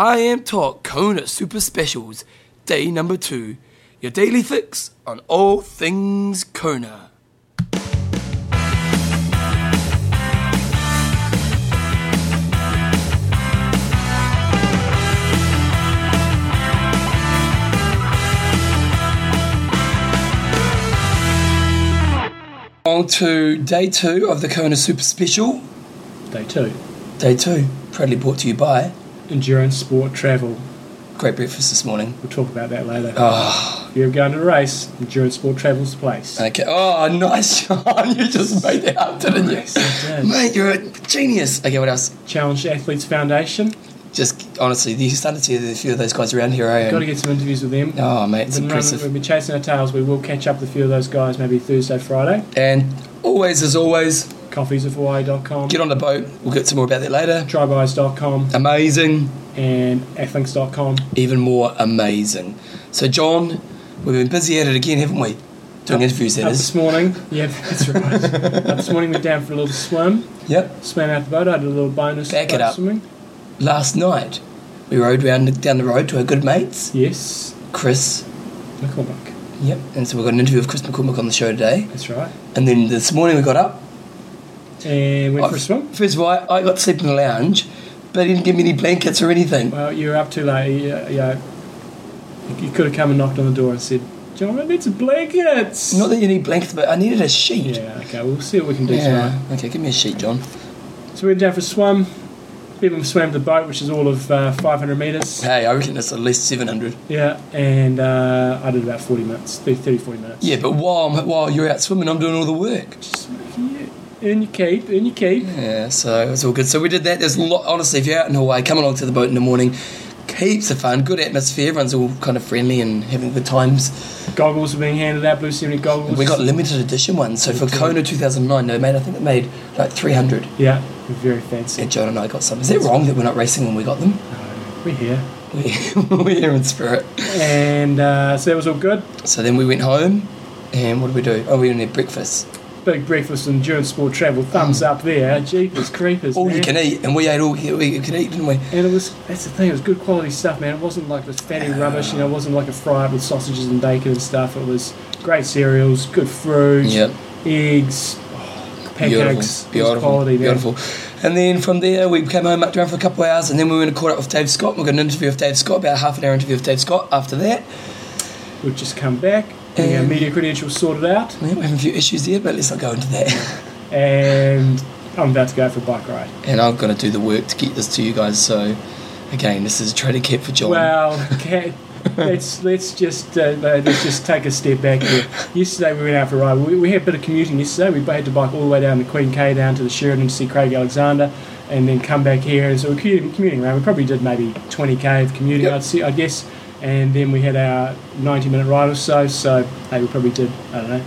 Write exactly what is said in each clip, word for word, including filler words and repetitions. I Am Talk Kona Super Specials, day number two. Your daily fix on all things Kona. On to day two of the Kona Super Special. Day two. Day two. Proudly brought to you by Endurance Sport Travel. Great breakfast this morning. We'll talk about that later. Oh. If you ever go into a race, Endurance Sport Travel's the place. Okay. Oh, nice, John. You just made that up, didn't you? Yes, I did. Mate, you're a genius. Okay, what else? Challenged Athletes Foundation. Just, honestly, you started to hear a few of those guys around here, eh? You've got to get some interviews with them. Oh, mate, it's impressive. We'll be chasing our tails. We will catch up with a few of those guys maybe Thursday, Friday. And always, as always, coffees of hawaii dot com. Get on the boat. We'll get some more about that later. Trybuys dot com. Amazing. And athlinks dot com. Even more amazing. So, John, we've been busy at it again, haven't we? Doing up, interviews, that up is. This morning. Yeah, that's right. Up this morning, went down for a little swim. Yep. Swam out the boat. I did a little bonus. Back it up. Swimming. Last night, we rode round, down the road to our good mates. Yes. Chris McCormick. Yep. And so we got an interview with Chris McCormick on the show today. That's right. And then this morning we got up. And went I, for a swim. First of all, I, I got to sleep in the lounge, but he didn't give me any blankets or anything. Well, you were up too late. You, you, know, you could have come and knocked on the door and said, John, I need some blankets. Not that you need blankets, but I needed a sheet. Yeah, okay. We'll see what we can do yeah. tomorrow. Okay, give me a sheet, John. So we went down for a swim. Bevan swam the boat, which is all of uh, five hundred metres. Hey, I reckon that's at least seven hundred. Yeah, and uh, I did about forty minutes, thirty, forty minutes. Yeah, but while I'm, while you're out swimming, I'm doing all the work. Just making it. Earn your keep, earn your keep. Yeah, so it's all good. So we did that. There's a lot, honestly, if you're out in Hawaii, come along to the boat in the morning. Heaps of fun, good atmosphere. Everyone's all kind of friendly and having good times. Goggles were being handed out, Blue Seventy goggles. We got limited edition ones. So for Kona two thousand nine, they made, I think they made like three hundred. Yeah, very fancy. And John and I got some. Is it wrong that we're not racing when we got them? No, we're here. We're, we're here in spirit. And uh, so that was all good. So then we went home, and what did we do? Oh, we only had breakfast. Big breakfast and Endurance Sport Travel, thumbs up there. Jeepers creepers, all man. You can eat, and we ate all we could eat, didn't we? And it was, that's the thing, it was good quality stuff, man. It wasn't like this fatty uh, rubbish, you know, it wasn't like a fry-up with sausages and bacon and stuff. It was great cereals, good fruit, yep. eggs, oh, pancakes, beautiful, beautiful, quality, man. Beautiful. And then from there, we came home, mucked around for a couple of hours, and then we went and caught up with Dave Scott. We got an interview with Dave Scott, about a half an hour interview with Dave Scott after that. We've just come back. And our media credentials sorted out. Yeah, we have a few issues there, but let's not go into that. And I'm about to go for a bike ride. And I've got to do the work to get this to you guys. So, again, this is a trade cap for John. Well, okay, let's let's just uh, let's just take a step back here. Yesterday we went out for a ride. We, we had a bit of commuting yesterday. We had to bike all the way down to Queen K, down to the Sheridan to see Craig Alexander, and then come back here. And so we're commuting around. We probably did maybe twenty k of commuting. Yep. I'd see, I guess. And then we had our ninety minute ride or so, so hey, we probably did, I don't know,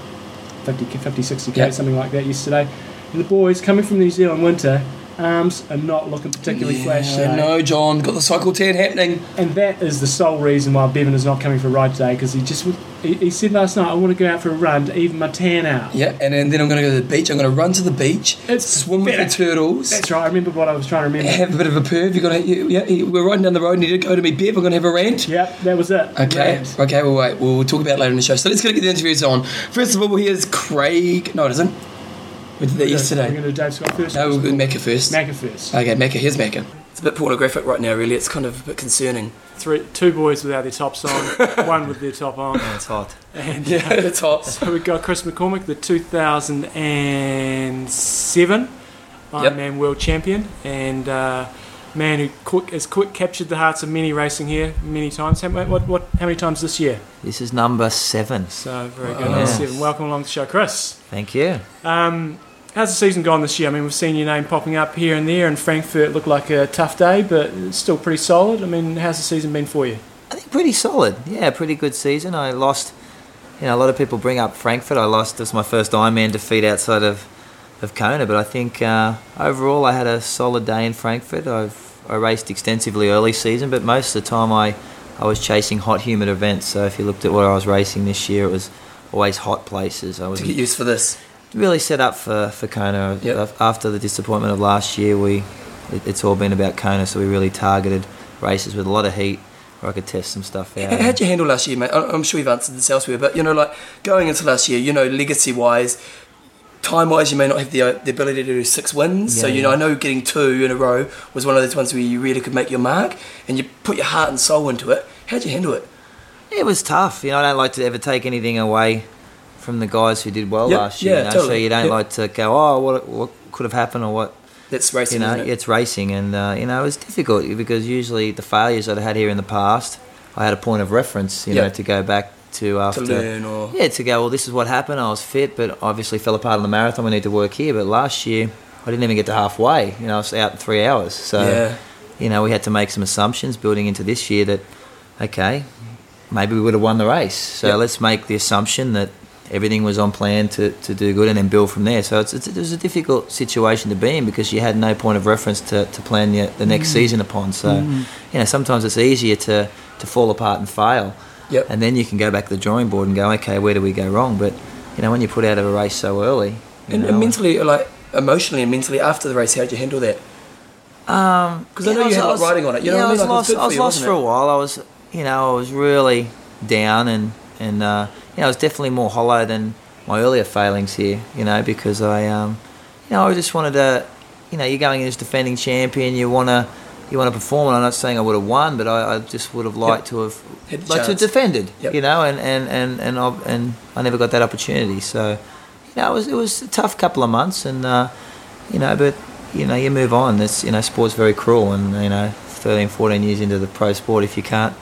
fifty, sixty k, yep. something like that yesterday. And the boys, coming from New Zealand winter, arms are not looking particularly yeah, flash today. No, John, got the cycle tan happening. And that is the sole reason why Bevan is not coming for a ride today, because he just he, he said last night, I want to go out for a run to even my tan out. Yeah, and, and then I'm going to go to the beach. I'm going to run to the beach, it's swim better. With the turtles. That's right, I remember what I was trying to remember. Have a bit of a perv. You're going to, you, yeah, he, we're riding down the road and he did go to me, Bev, I'm going to have a rant. Yep, that was it. Okay, rant. Okay, well, wait, we'll, we'll talk about it later in the show. So let's get the interviews on. First of all, here's Craig. No, it isn't. We did that yesterday. We're going to do Dave Scott first? No, we're going to Macca first. Macca first. Okay, Macca. Here's Macca. It's a bit pornographic right now, really. It's kind of a bit concerning. Three, two boys without their tops on, one with their top on. Yeah, it's hot. And, yeah, uh, it's hot. So we've got Chris McCormick, the two thousand seven Ironman yep. World Champion, and uh, man who quick, has quick captured the hearts of many racing here many times. How, what, what, how many times this year? This is number seven. So, very good. Oh, number yes. seven. Welcome along to the show, Chris. Thank you. Um... How's the season gone this year? I mean, we've seen your name popping up here and there, and Frankfurt looked like a tough day, but still pretty solid. I mean, how's the season been for you? I think pretty solid. Yeah, pretty good season. I lost, you know, a lot of people bring up Frankfurt. I lost, it was my first Ironman defeat outside of, of Kona, but I think uh, overall I had a solid day in Frankfurt. I've, I raced extensively early season, but most of the time I, I was chasing hot, humid events. So if you looked at what I was racing this year, it was always hot places. I was to get used for this. Really set up for, for Kona. Yep. After the disappointment of last year, we it, it's all been about Kona, so we really targeted races with a lot of heat where I could test some stuff out. How'd you handle last year, mate? I'm sure you've answered this elsewhere, but, you know, like, going into last year, you know, legacy-wise, time-wise, you may not have the, the ability to do six wins. Yeah, so, you know, yeah. I know getting two in a row was one of those ones where you really could make your mark, and you put your heart and soul into it. How'd you handle it? It was tough. You know, I don't like to ever take anything away from the guys who did well yep, last year. Yeah, you know? totally. So you don't yep. like to go, oh, what, what could have happened or what... That's racing, you know, isn't it? It's racing, and uh, you know, it's difficult because usually the failures that I had here in the past, I had a point of reference, you yep. know, to go back to after. To learn or... Yeah, to go, well, this is what happened. I was fit, but obviously fell apart in the marathon. We need to work here. But last year, I didn't even get to halfway. You know, I was out in three hours. So, yeah. you know, we had to make some assumptions building into this year that, okay, maybe we would have won the race. So yep. let's make the assumption that everything was on plan to, to do good and then build from there. So it's, it's, it was a difficult situation to be in because you had no point of reference to, to plan your, the next mm. season upon. So, mm. you know, sometimes it's easier to, to fall apart and fail. Yep. And then you can go back to the drawing board and go, okay, where do we go wrong? But, you know, when you put out of a race so early... And, know, and mentally, like, emotionally and mentally after the race, how'd you handle that? Because um, I know yeah, I was, you had was, riding on it. You yeah, know I was like, lost, it was I was you, lost for a while. I was, you know, I was really down and... and uh, you know, I was definitely more hollow than my earlier failings here, you know, because I, um, you know, I just wanted to, you know, you're going in as defending champion, you want to, you want to perform, and I'm not saying I would have won, but I, I just would have liked yep. to have, Had liked chance. to have defended, yep. you know, and and and and I, and I never got that opportunity, so, you know, it was it was a tough couple of months, and uh, you know, but you know, you move on. It's you know, sport's very cruel, and you know, thirteen, fourteen years into the pro sport, if you can't,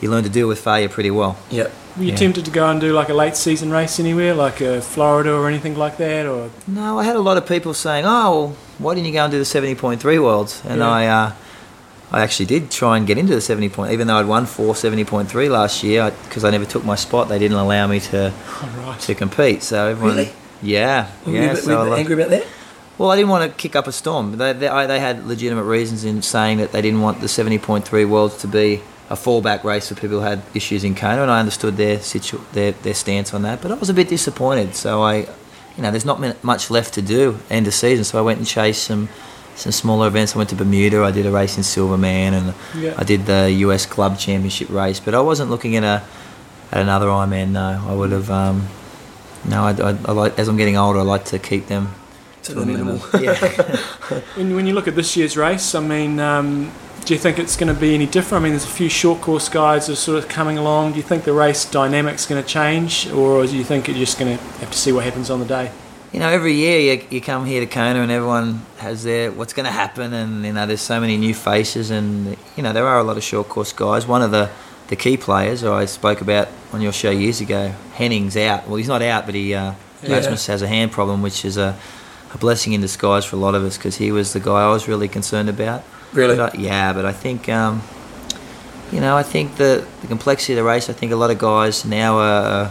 you learn to deal with failure pretty well. Yep. Were you yeah. tempted to go and do like a late season race anywhere, like uh, Florida or anything like that? Or no, I had a lot of people saying, "Oh, well, why didn't you go and do the seventy point three worlds?" And yeah. I, uh, I actually did try and get into the seventy point, even though I'd won four seventy point three last year because I, I never took my spot. They didn't allow me to oh, right. to compete. So everyone, really? yeah, were yeah. You so were angry about that? Well, I didn't want to kick up a storm. They they, I, they had legitimate reasons in saying that they didn't want the seventy point three worlds to be a fallback race for people who had issues in Kona, and I understood their, situ- their their stance on that, but I was a bit disappointed. So I, you know, there's not much left to do end of season, so I went and chased some some smaller events. I went to Bermuda, I did a race in Silverman, and yeah. I did the U S Club Championship race, but I wasn't looking at a at another Ironman. No, I would have. Um, no, I, I, I like as I'm getting older, I like to keep them to the minimal. Yeah. when, when you look at this year's race, I mean. Um, Do you think it's going to be any different? I mean, there's a few short course guys that are sort of coming along. Do you think the race dynamic's going to change, or do you think you're just going to have to see what happens on the day? You know, every year you, you come here to Kona and everyone has their what's going to happen, and, you know, there's so many new faces, and, you know, there are a lot of short course guys. One of the, the key players I spoke about on your show years ago, Henning's out. Well, he's not out, but he uh, yeah. Rasmus has a hand problem, which is a, a blessing in disguise for a lot of us because he was the guy I was really concerned about. Really? But I, yeah, but I think, um, you know, I think the, the complexity of the race, I think a lot of guys now are,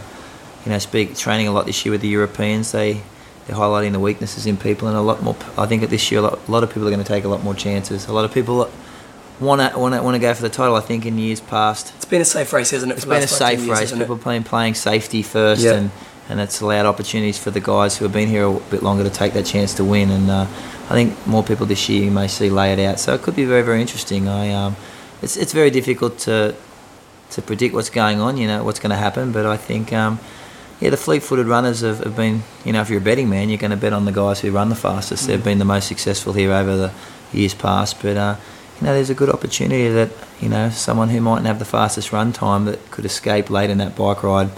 you know, speak training a lot this year with the Europeans. They, they're highlighting the weaknesses in people, and a lot more, I think this year a lot, a lot of people are going to take a lot more chances. A lot of people want to want to, want to go for the title, I think, in years past. It's been a safe race, hasn't it? It's been a safe race. People have been playing safety first, yeah. and, and that's allowed opportunities for the guys who have been here a bit longer to take that chance to win, and... Uh, I think more people this year you may see lay it out, so it could be very, very interesting. I, um, it's it's very difficult to to predict what's going on, you know, what's going to happen. But I think, um, yeah, the fleet-footed runners have, have been, you know, if you're a betting man, you're going to bet on the guys who run the fastest. Mm-hmm. They've been the most successful here over the years past. But uh, you know, there's a good opportunity that, you know, someone who mightn't have the fastest run time that could escape late in that bike ride,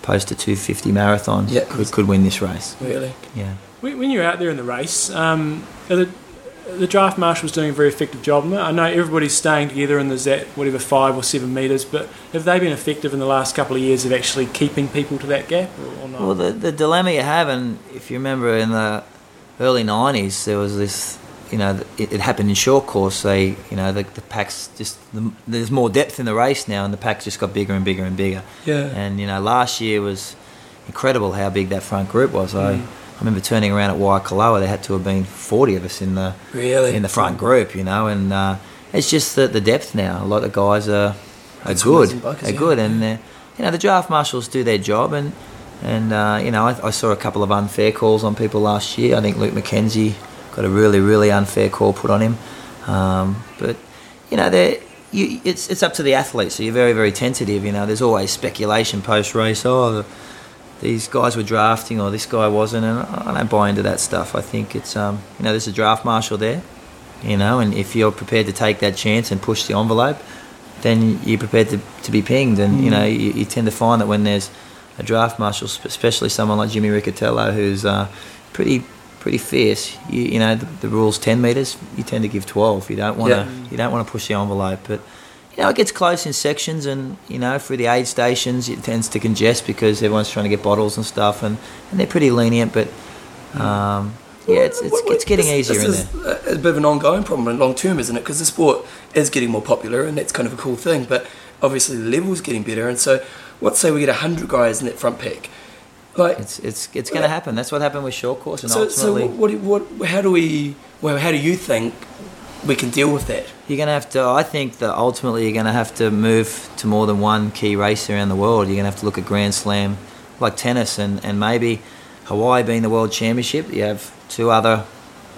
post a two fifty marathon, yeah. could could win this race. Really? Yeah. When you're out there in the race, um, the, the draft marshal's doing a very effective job. I know everybody's staying together and there's that, whatever, five or seven metres, but have they been effective in the last couple of years of actually keeping people to that gap or, or not? Well, the, the dilemma you have, and if you remember in the early nineties, there was this, you know, it, it happened in short course. They, you know, the, the packs just, the, there's more depth in the race now, and the packs just got bigger and bigger and bigger. Yeah. And, you know, last year was incredible how big that front group was. Mm. I, I remember turning around at Waikoloa, there had to have been forty of us in the really? in the front group, you know, and uh, it's just the, the depth now. A lot of guys are are it's good, bikers, are yeah. good, and you know the draft marshals do their job, and and uh, you know I, I saw a couple of unfair calls on people last year. I think Luke McKenzie got a really really unfair call put on him, um, but you know they you, it's it's up to the athlete. So you're very, very tentative. You know, there's always speculation post-race. Oh, the, these guys were drafting, or this guy wasn't. And I don't buy into that stuff. I think it's, um, you know, there's a draft marshal there. You know, and if you're prepared to take that chance and push the envelope, then you're prepared to, to be pinged. And, mm. you know, you, you tend to find that when there's a draft marshal, especially someone like Jimmy Riccitiello, who's uh, pretty pretty fierce, you, you know, the, the rule's ten metres, you tend to give twelve. You don't want to yeah. you don't want to push the envelope. But, you know, it gets close in sections and, you know, through the aid stations, it tends to congest because everyone's trying to get bottles and stuff. And, and they're pretty lenient, but... Um, Yeah, it's it's, it's getting this, easier this in there. It's a bit of an ongoing problem and long term, isn't it? Because the sport is getting more popular and that's kind of a cool thing, but obviously the level's getting better. And so, let's say we get one hundred guys in that front pack. Like, it's it's it's going to happen. That's what happened with short course. And so, ultimately, so what, what, what, how do we, well, how do you think we can deal with that? You're going to have to, I think that ultimately you're going to have to move to more than one key race around the world. You're going to have to look at Grand Slam like tennis and, and maybe Hawaii being the World Championship. You have two other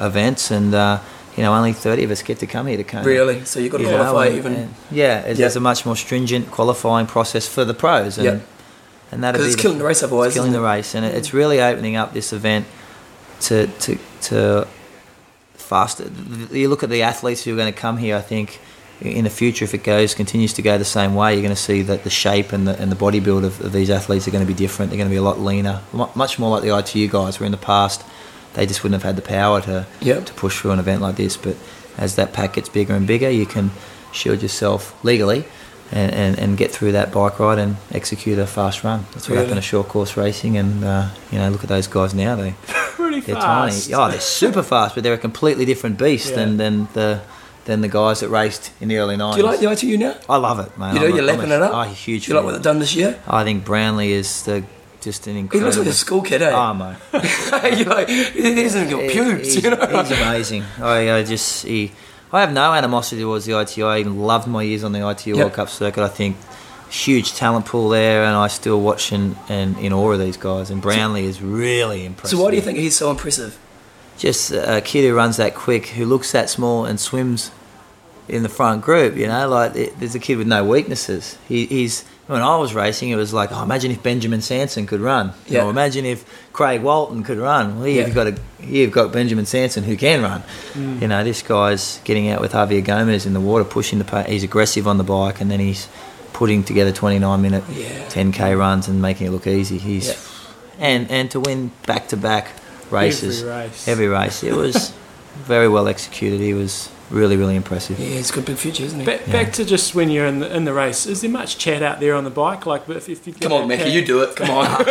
events, and uh, you know, only thirty of us get to come here to Kona. Really? So you've got to you qualify know, and, even. And, yeah, there's yep. a much more stringent qualifying process for the pros, and yep. and that because it's the, killing the race otherwise. It's killing the race, and it, it's really opening up this event to to to faster. You look at the athletes who are going to come here. I think in the future, if it goes continues to go the same way, you're going to see that the shape and the and the body build of, of these athletes are going to be different. They're going to be a lot leaner, much more like the I T U guys were in the past. They just wouldn't have had the power to yep. to push through an event like this. But as that pack gets bigger and bigger, you can shield yourself legally and, and, and get through that bike ride and execute a fast run. That's what really? happened to short course racing. And uh, you know, look at those guys now. They pretty they're fast. Tiny. Oh, they're super fast, but they're a completely different beast yeah. than than the than the guys that raced in the early nineties. Do you like the I T U now? I love it, man. You know, I'm, you're I'm lapping a, it up. I'm a huge. You fan. Like what they've done this year? I think Brownlee is the. Just an incredible. He looks like a school kid, eh? Oh, mate. You're like, he doesn't got pubes, you know? He's amazing. I, I just, he, I have no animosity towards the I T U. I even loved my years on the I T U yep. World Cup circuit. I think huge talent pool there, and I still watch and in, in, in awe of these guys. And Brownlee so, is really impressive. So why do you think he's so impressive? Just a kid who runs that quick, who looks that small and swims in the front group, you know? Like, it, there's a kid with no weaknesses. He, he's... When I was racing, it was like, oh, imagine if Benjamin Sanson could run. Yeah. You know, imagine if Craig Walton could run. Well, you've yeah. got a, you've got Benjamin Sanson who can run. Mm. You know, this guy's getting out with Javier Gomez in the water, pushing the pace. He's aggressive on the bike, and then he's putting together twenty-nine minute yeah. ten K runs and making it look easy. He's yeah. and and to win back to back races, every race, every race. It was very well executed. He was. Really, really impressive. Yeah, it's got a big future, isn't it? Back, yeah. back to just when you're in the in the race. Is there much chat out there on the bike? Like, if, if you come on, Mackie, you do it. Come on. I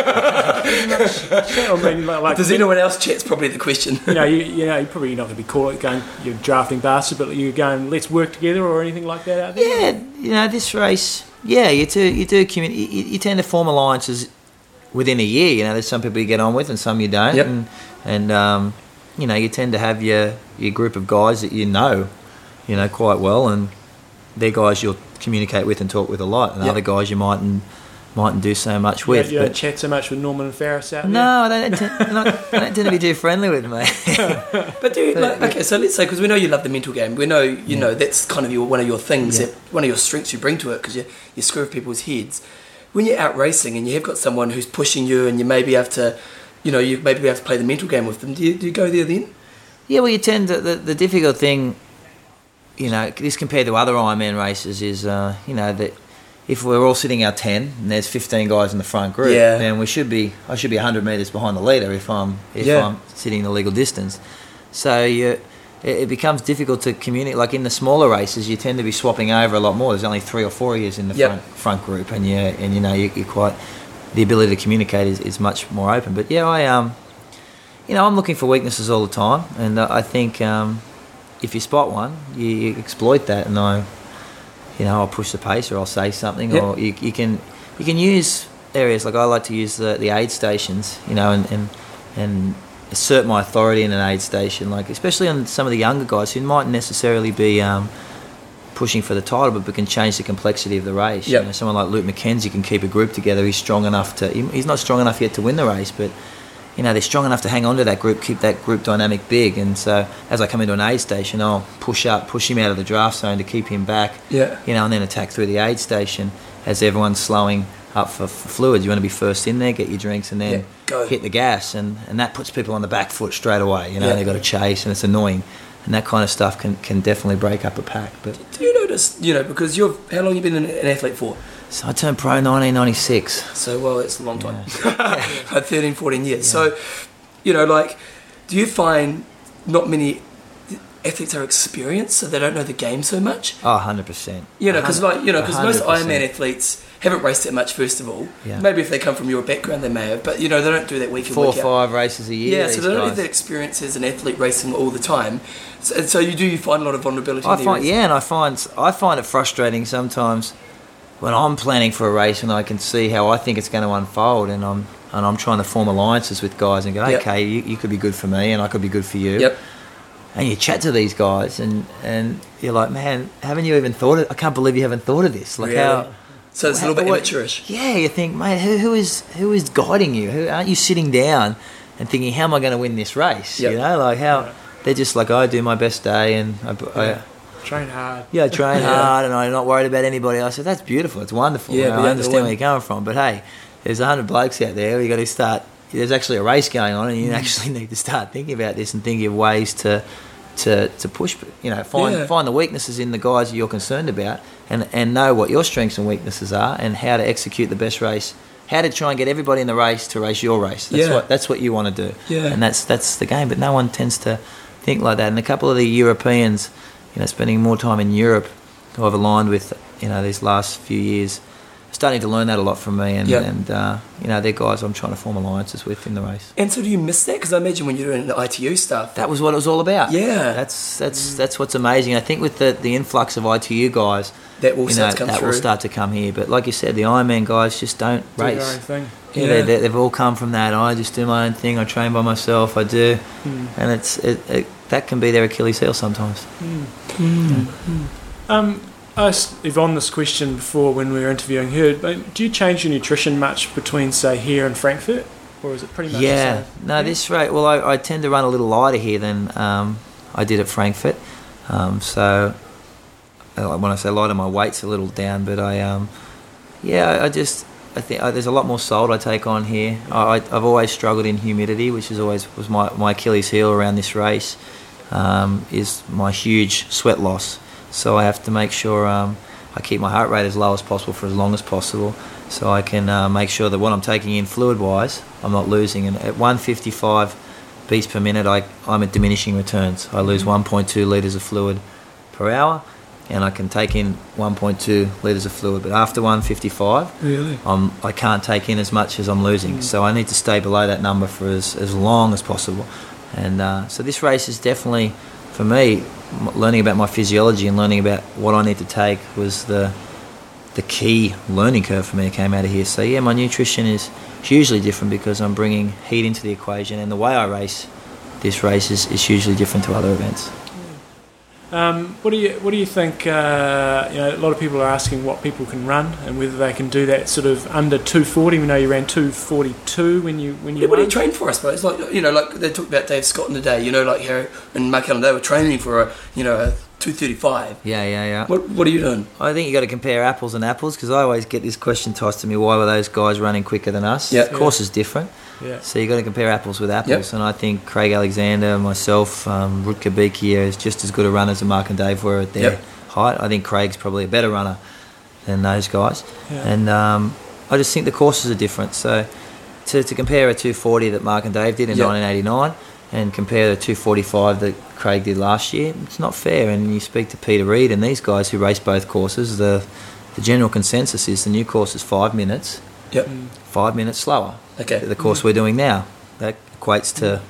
mean, like, like, does anyone else chat's probably the question. You know, you, you know, you're probably not going to be caught going. You're drafting bastard, but you're going. Let's work together or anything like that out there. Yeah, you know, this race. Yeah, you do. You do. You, you tend to form alliances within a year. You know, there's some people you get on with and some you don't. Yep. And and um, you know, you tend to have your. your group of guys that you know, you know, quite well, and they're guys you'll communicate with and talk with a lot, and yep. other guys you mightn't, mightn't do so much with. You don't chat so much with Norman and Farris out there? No, they don't, t- not, they don't tend to be too friendly with me. But do you, like, okay, so let's say, because we know you love the mental game, we know, you yeah. know, that's kind of your, one of your things, yeah. that, one of your strengths you bring to it, because you, you screw with people's heads. When you're out racing and you have got someone who's pushing you and you maybe have to, you know, you maybe have to play the mental game with them, do you, do you go there then? Yeah, well, you tend to, the, the difficult thing, you know, this compared to other Ironman races is, uh, you know, that if we're all sitting our ten and there's fifteen guys in the front group, yeah. then we should be, I should be one hundred metres behind the leader if I'm if yeah. I'm sitting the legal distance. So you, it, it becomes difficult to communicate. Like in the smaller races, you tend to be swapping over a lot more. There's only three or four years in the yep. front front group, and you and you know you, you're quite the ability to communicate is, is much more open. But yeah, I um. You know, I'm looking for weaknesses all the time, and I think um, if you spot one, you, you exploit that, and I, you know, I'll push the pace, or I'll say something, yep. or you, you can you can use areas like I like to use the, the aid stations, you know, and, and and assert my authority in an aid station, like especially on some of the younger guys who mightn't necessarily be um, pushing for the title, but can change the complexity of the race. Yep. You know, someone like Luke McKenzie can keep a group together. He's strong enough to. He, he's not strong enough yet to win the race, but you know, they're strong enough to hang on to that group, keep that group dynamic big. And so as I come into an aid station, I'll push up, push him out of the draft zone to keep him back, yeah. you know, and then attack through the aid station as everyone's slowing up for, for fluids. You want to be first in there, get your drinks, and then yeah, hit the gas. And, and that puts people on the back foot straight away. You know, yeah. they've got to chase, and it's annoying. And that kind of stuff can, can definitely break up a pack. But do you notice, you know, because you've, how long have you been an, an athlete for? So I turned pro in nineteen ninety-six. So, well, it's a long time. Yeah. Like thirteen, fourteen years. Yeah. So, you know, like, do you find not many athletes are experienced, so they don't know the game so much? Oh, one hundred percent. You know, because like, you know, most Ironman athletes haven't raced that much, first of all. Yeah. Maybe if they come from your background, they may have, but, you know, they don't do that week in, Four week out. Four or five races a year. Yeah, so they don't guys. have that experience as an athlete racing all the time. So, and so you do you find a lot of vulnerability I in their find, Yeah, and I find I find it frustrating sometimes when I'm planning for a race and I can see how I think it's going to unfold, and I'm and I'm trying to form alliances with guys and go, yep. okay, you, you could be good for me and I could be good for you. Yep. And you chat to these guys and, and you're like, man, haven't you even thought of I can't believe you haven't thought of this. Like really? how, So it's how, a little bit what, amateurish. Yeah, you think, mate, who, who is who is guiding you? Who, aren't you sitting down and thinking, how am I going to win this race? Yep. You know, like how yeah. they're just like, oh, I do my best day and I... Yeah. I Train hard. Yeah, I train yeah. hard, and I'm not worried about anybody. I said, that's beautiful. It's wonderful. Yeah, you know, I understand where you're coming from. But, hey, there's one hundred blokes out there. You've got to start. There's actually a race going on, and you mm. actually need to start thinking about this and thinking of ways to to, to push. You know, find yeah. find the weaknesses in the guys that you're concerned about, and, and know what your strengths and weaknesses are and how to execute the best race, how to try and get everybody in the race to race your race. That's, yeah. what, that's what you want to do. Yeah. And that's that's the game. But no one tends to think like that. And a couple of the Europeans... You know, spending more time in Europe, who I've aligned with, you know, these last few years, starting to learn that a lot from me, and, yep. and uh, you know, they're guys I'm trying to form alliances with in the race. And so, do you miss that? Because I imagine when you're doing the I T U stuff, that was what it was all about. Yeah, that's that's mm. that's what's amazing. I think with the, the influx of I T U guys, that will you start know, to come that through. will start to come here. But like you said, the Ironman guys just don't do race. Their own thing. Yeah, yeah. They, they, they've all come from that. I just do my own thing. I train by myself. I do, mm. and it's it. it that can be their Achilles heel sometimes. Mm. Mm. Mm. Um, I asked Yvonne this question before when we were interviewing her, but do you change your nutrition much between, say, here and Frankfurt? Or is it pretty much yeah. the same? No, yeah, no, this rate, well, I, I tend to run a little lighter here than um, I did at Frankfurt. Um, so when I say lighter, my weight's a little down, but I, um, yeah, I just... I think oh, there's a lot more salt I take on here. I, I've always struggled in humidity, which is always was my, my Achilles heel around this race, um, is my huge sweat loss. So I have to make sure um, I keep my heart rate as low as possible for as long as possible, so I can uh, make sure that what I'm taking in fluid-wise, I'm not losing. And at one fifty-five beats per minute, I, I'm at diminishing returns. I lose one point two litres of fluid per hour. And I can take in one point two litres of fluid, but after one fifty-five, really? I'm, I can't take in as much as I'm losing. Mm. So I need to stay below that number for as, as long as possible. And uh, so this race is definitely, for me, learning about my physiology and learning about what I need to take was the the key learning curve for me that came out of here. So yeah, my nutrition is hugely different because I'm bringing heat into the equation, and the way I race this race is, is hugely different to other events. Um, what do you What do you think? Uh, you know, a lot of people are asking what people can run and whether they can do that sort of under two forty. We know you ran two forty two when you when you. Yeah, won. What do you train for? I suppose, like, you know, like they talked about Dave Scott in the day. You know, like Harry and Mark Allen, they were training for a you know a two thirty five. Yeah, yeah, yeah. What What are you doing? I think you got to compare apples and apples, because I always get this question tossed to me: why were those guys running quicker than us? Yeah, the course is different. Yeah. So you got to compare apples with apples, yep. and I think Craig Alexander, myself, um, Rutger Beekier is just as good a runner as Mark and Dave were at their yep. height. I think Craig's probably a better runner than those guys, yeah. and um, I just think the courses are different. So to, to compare a two forty that Mark and Dave did in yep. nineteen eighty-nine and compare the two forty-five that Craig did last year, it's not fair. And you speak to Peter Reid and these guys who race both courses, the the general consensus is the new course is five minutes. Yep. Five minutes slower. Okay. The course mm-hmm. we're doing now. That equates to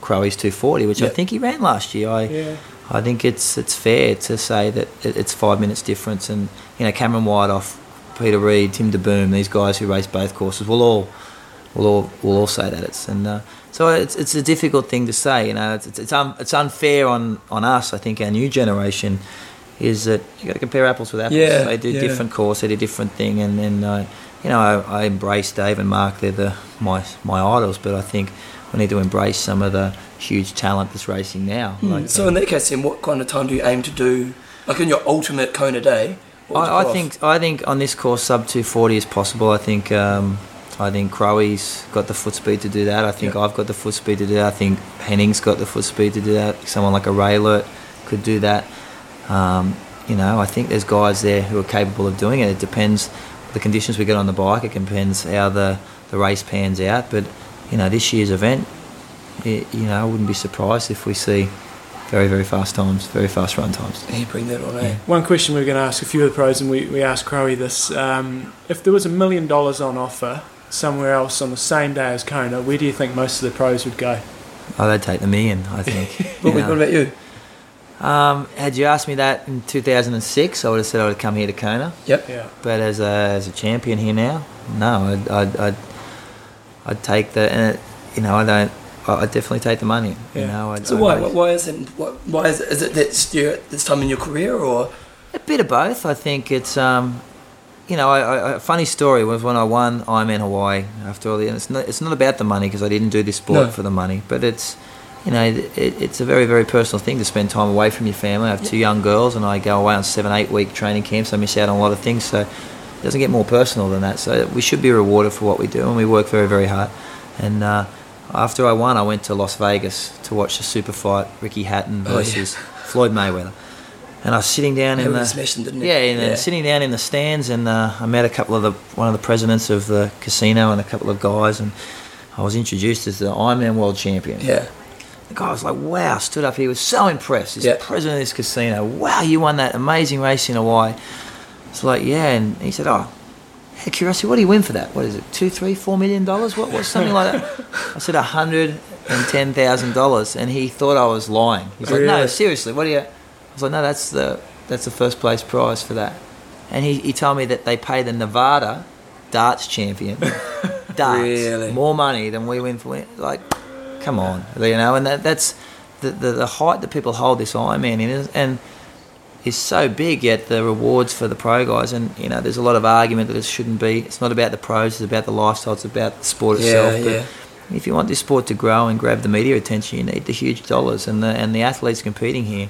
Crowey's two forty, which yep. I think he ran last year. I yeah. I think it's it's fair to say that it's five minutes difference. And, you know, Cameron Wideoff, Peter Reid, Tim de Boom, these guys who race both courses, will all will all will all say that it's and uh, so it's it's a difficult thing to say. You know, it's it's it's, un, it's unfair on, on us. I think our new generation is that you got to compare apples with apples. Yeah, they do yeah. different course, they do different thing, and then. Uh, You know, I, I embrace Dave and Mark. They're the my my idols, but I think we need to embrace some of the huge talent that's racing now. Mm. Like, so um, in that case, then, what kind of time do you aim to do? Like in your ultimate Kona day? I, I think I think on this course, sub two forty is possible. I think um, I think Crowey's got the foot speed to do that. I think yep. I've got the foot speed to do that. I think Henning's got the foot speed to do that. Someone like a Raylert could do that. Um, you know, I think there's guys there who are capable of doing it. It depends the conditions we get on the bike. It depends how the, the race pans out. But you know, this year's event, it, you know, I wouldn't be surprised if we see very, very fast times, very fast run times. Yeah, bring that on, eh? Yeah. One question we are going to ask a few of the pros, and we, we asked Crowey this. Um, if there was a million dollars on offer somewhere else on the same day as Kona, where do you think most of the pros would go? Oh, they'd take the million, I think. What, what about you? Um, had you asked me that in two thousand six, I would have said I would have come here to Kona. Yep. Yeah. But as a, as a champion here now, no, I'd, I'd, I'd, I'd take the, and it, you know, I don't, I definitely take the money. Yeah. You know, I'd, so why I'd, why is it why is it, is it that Stuart at this time in your career, or a bit of both? I think it's um, you know, I, I, a funny story was when I won Ironman Hawaii. After all, the, and it's not it's not about the money, because I didn't do this sport no. for the money, but it's you know it, it's a very very personal thing to spend time away from your family. I have yeah. two young girls, and I go away on seven eight week training camps. I miss out on a lot of things, so it doesn't get more personal than that. So we should be rewarded for what we do, and we work very very hard. And uh, after I won, I went to Las Vegas to watch the super fight, Ricky Hatton versus oh, yeah. Floyd Mayweather. And I was sitting down in the smashing, didn't yeah, in yeah. The, sitting down in the stands, and uh, I met a couple of the one of the presidents of the casino and a couple of guys, and I was introduced as the Ironman World Champion. Yeah, the guy was like, "Wow!" Stood up, he was so impressed. He's yeah. the president of this casino. Wow, you won that amazing race in Hawaii. It's like, yeah, and he said, "Oh." Curiosity, what do you win for that? What is it, two, three, four million dollars? What, what's something like that? I said a hundred and ten thousand dollars, and he thought I was lying. He's like, really? No, seriously, what do you? I was like, no, that's the that's the first place prize for that. And he, he told me that they pay the Nevada darts champion darts really? more money than we win for. Win. Like, come on, you know. And that that's the the, the height that people hold this Ironman in, is, and. is so big, yet the rewards for the pro guys, and you know, there's a lot of argument that it shouldn't be. It's not about the pros; it's about the lifestyle. It's about the sport itself. Yeah, yeah. But if you want this sport to grow and grab the media attention, you need the huge dollars, and the and the athletes competing here.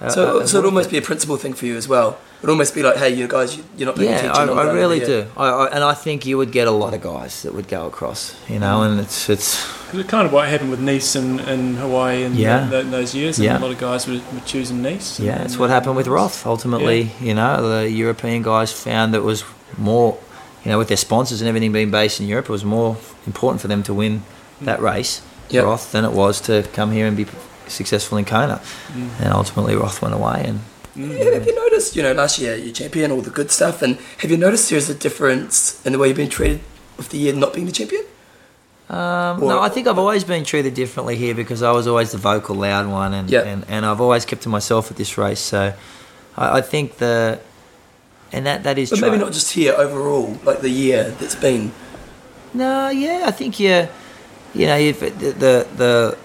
Are, so, are, so it'd almost be a principle thing for you as well. It'd almost be like, hey, you guys, you're not paying yeah, attention. Yeah, I, I really do. I, I, and I think you would get a lot of guys that would go across, you know, mm. and it's it's. It's kind of what happened with Nice and, and Hawaii in, yeah. the, in those years, and yeah. a lot of guys were, were choosing Nice. Yeah, and, it's what happened with Roth. Ultimately, yeah. you know, the European guys found that it was more, you know, with their sponsors and everything being based in Europe, it was more important for them to win that race, yep. Roth, than it was to come here and be successful in Kona. Mm. And ultimately, Roth went away. And yeah, have you noticed, you know, last year you championed all the good stuff, and have you noticed there's a difference in the way you've been treated with the year not being the champion? Um, no, I think I've always been treated differently here, because I was always the vocal, loud one, and, yep. and, and I've always kept to myself at this race. So I, I think the and that that is. But true. Maybe not just here, overall, like the year that's been. No, yeah, I think you, you know, if the the the,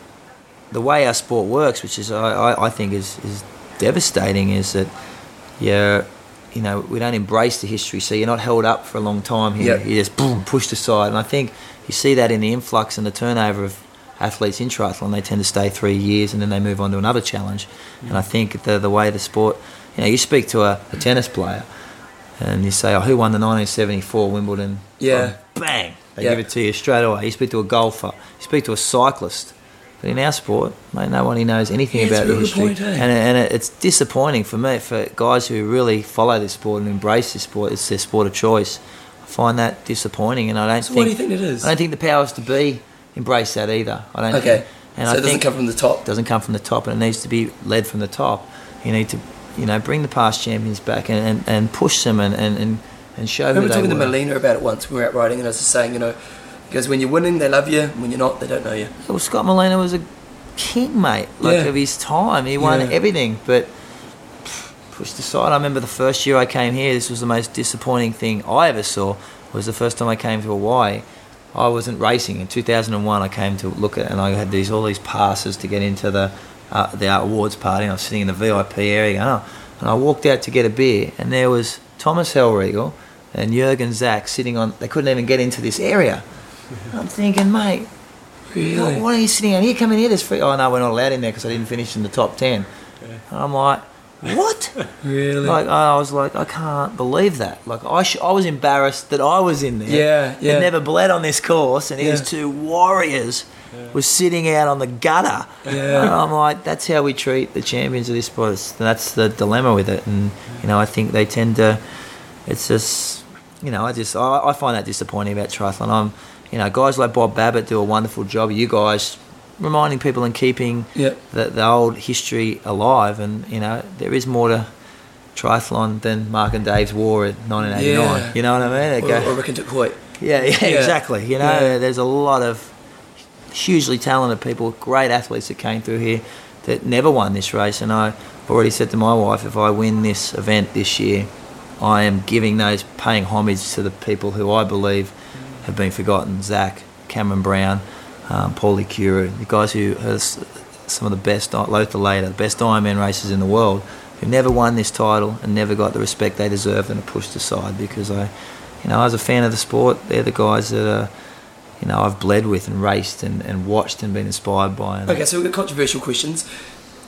the way our sport works, which is I, I, I think is, is devastating, is that you're, you know, we don't embrace the history, so you're not held up for a long time here. Yep. You're just boom pushed aside, and I think. You see that in the influx and the turnover of athletes in triathlon. They tend to stay three years and then they move on to another challenge. Mm. And I think the the way the sport, you know, you speak to a, a tennis player and you say, oh, who won the nineteen seventy-four Wimbledon? Yeah. Oh, bang. They yeah. give it to you straight away. You speak to a golfer. You speak to a cyclist. But in our sport, mate, nobody knows anything yeah, about the history. Point, eh? And, and it, it's disappointing for me, for guys who really follow this sport and embrace this sport. It's their sport of choice. Find that disappointing, and I don't so think. What do you think it is? I don't think the powers to be embrace that either. I don't. Okay. Think, and so I it doesn't think come from the top. Doesn't come from the top, and it needs to be led from the top. You need to, you know, bring the past champions back and, and, and push them and and and show. I remember who they talking were. to Melina about it once when we were out riding, and I was just saying, you know, because when you're winning, they love you, and when you're not, they don't know you. Well, Scott Molina was a king, mate. Like yeah. of his time, he won yeah. everything, but. Pushed aside. I remember the first year I came here, this was the most disappointing thing I ever saw, was the first time I came to Hawaii. I wasn't racing. In two thousand one, I came to look at, and I had these all these passes to get into the uh, the awards party, and I was sitting in the V I P area, going, oh. and I walked out to get a beer, and there was Thomas Hellriegel and Jürgen Zach sitting on, they couldn't even get into this area. I'm thinking, mate, Really? Why, why are you sitting out here? Come in here. There's free. Oh, no, we're not allowed in there because I didn't finish in the top ten. Yeah. I'm like, what? Really? Like, I was like, I can't believe that. Like, I sh- I was embarrassed that I was in there. Yeah, yeah. Had never bled on this course, and yeah. these two warriors yeah. were sitting out on the gutter. Yeah. And I'm like, that's how we treat the champions of this sport. That's the dilemma with it. And, you know, I think they tend to, it's just, you know, I just, I, I find that disappointing about triathlon. I'm, you know, guys like Bob Babbitt do a wonderful job. You guys reminding people and keeping yep. the, the old history alive, and you know there is more to triathlon than Mark and Dave's war at nineteen eighty-nine. Yeah. You know what I mean? Or, go, or Rick and Dupuy. Yeah, yeah, yeah, exactly. You know, yeah. there's a lot of hugely talented people, great athletes that came through here that never won this race. And I already said to my wife, if I win this event this year, I am giving those, paying homage to the people who I believe have been forgotten: Zach, Cameron Brown, Um, Paulie Cura, the guys who are some of the best, Lothar Leder, the best Ironman racers in the world, who never won this title and never got the respect they deserved and are pushed aside. Because I, you know, as a fan of the sport, they're the guys that are, you know, I've bled with and raced and, and watched and been inspired by. And okay, so we've got controversial questions.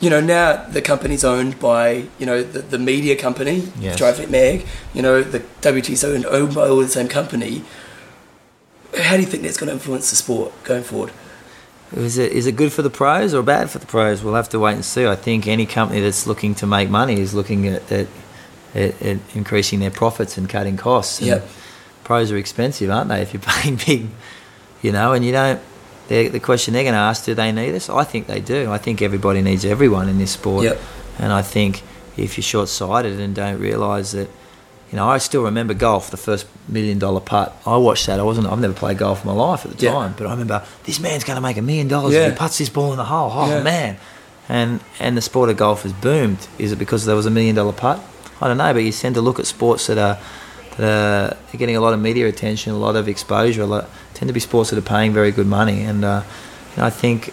You know, now the company's owned by, you know, the, the media company, yes. Triathlete Mag. You know, the W T C's owned, owned by all the same company. How do you think that's going to influence the sport going forward? Is it, is it good for the pros or bad for the pros? We'll have to wait and see. I think any company that's looking to make money is looking at, at, at, at increasing their profits and cutting costs. Yep. And pros are expensive, aren't they, if you're paying big, you know, and you don't... The question they're going to ask, do they need us? I think they do. I think everybody needs everyone in this sport. Yep. And I think if you're short-sighted and don't realise that, you know, I still remember golf, the first million-dollar putt. I watched that. I wasn't, I've never played golf in my life at the yeah. time, but I remember this man's going to make a million dollars if he putts this ball in the hole. Oh, yeah. man. And and the sport of golf has boomed. Is it because there was a million-dollar putt? I don't know, but you tend to look at sports that are, that are getting a lot of media attention, a lot of exposure, a lot, tend to be sports that are paying very good money. And, uh, and I think,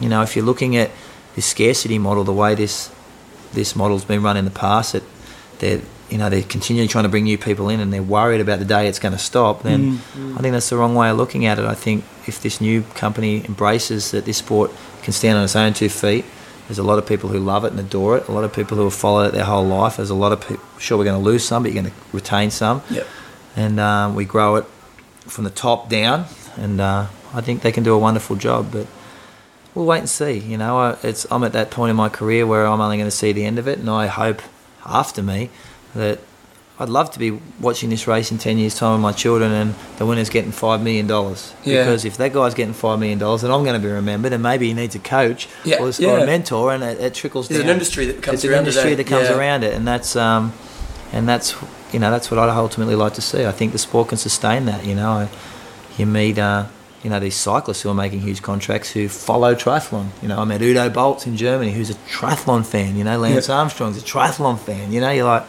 you know, if you're looking at this scarcity model, the way this this model's been run in the past, it, they're... you know, they're continually trying to bring new people in and they're worried about the day it's going to stop, then mm-hmm. I think that's the wrong way of looking at it. I think if this new company embraces that this sport can stand on its own two feet, there's a lot of people who love it and adore it, a lot of people who have followed it their whole life. There's a lot of people, sure, we're going to lose some, but you're going to retain some. Yep. And um, we grow it from the top down, and uh, I think they can do a wonderful job, but we'll wait and see. You know, I, it's, I'm at that point in my career where I'm only going to see the end of it, and I hope after me that I'd love to be watching this race in ten years' time with my children and the winner's getting five million dollars. Yeah. Because if that guy's getting five million dollars, then I'm going to be remembered, and maybe he needs a coach yeah. or, yeah. or a mentor, and it, it trickles There's down. There's an industry that comes, around, an industry that comes yeah. around it, and that's, um, and that's, you know, that's what I'd ultimately like to see. I think the sport can sustain that. You know, I, you meet uh, you know, these cyclists who are making huge contracts who follow triathlon. You know, I met Udo Bolz in Germany, who's a triathlon fan. You know, Lance yeah. Armstrong's a triathlon fan. You know, you're like...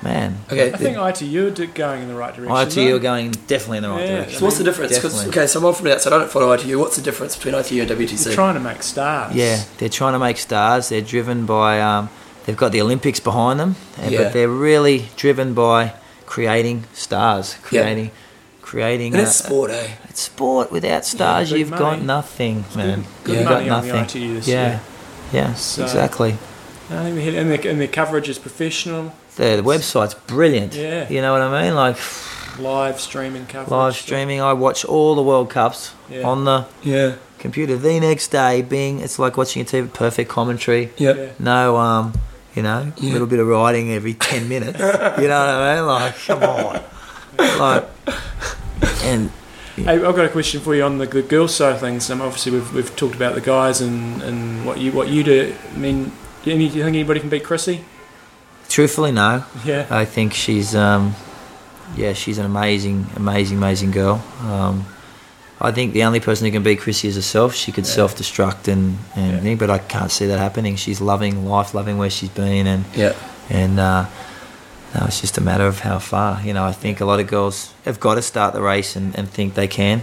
Man, okay. I think I T U are going in the right direction. I T U are going definitely in the right yeah. direction. So what's the difference? Cause, okay, so I'm from the outside. I don't follow I T U. What's the difference between I T U and W T C? They're trying to make stars. Yeah, they're trying to make stars. They're driven by. Um, they've got the Olympics behind them, yeah. but they're really driven by creating stars, creating, yeah. creating. And it's a, sport, eh? It's sport. Without stars, yeah, you've money. got nothing, man. Good, good you've money got nothing. On the I T U this yeah, year. yeah, so, exactly. And the, and the coverage is professional. The, the website's brilliant. Yeah. You know what I mean? Like live streaming coverage. Live streaming. I watch all the World Cups yeah. on the yeah. computer. The next day, Bing. It's like watching a T V. Perfect commentary. Yep. Yeah. No, um, you know, a yeah. little bit of writing every ten minutes. You know what I mean? Like, come on. Like, and yeah. hey, I've got a question for you on the, the girls' side of things. Um, obviously, we've we've talked about the guys and, and what you what you do. I mean, do you think anybody can beat Chrissy? Truthfully, no. Yeah. I think she's, um, yeah, she's an amazing, amazing, amazing girl. Um, I think the only person who can beat Chrissy is herself. She could yeah. self-destruct and, and yeah. but I can't see that happening. She's loving life, loving where she's been, and yeah. and uh, no, it's just a matter of how far. You know, I think a lot of girls have got to start the race and, and think they can.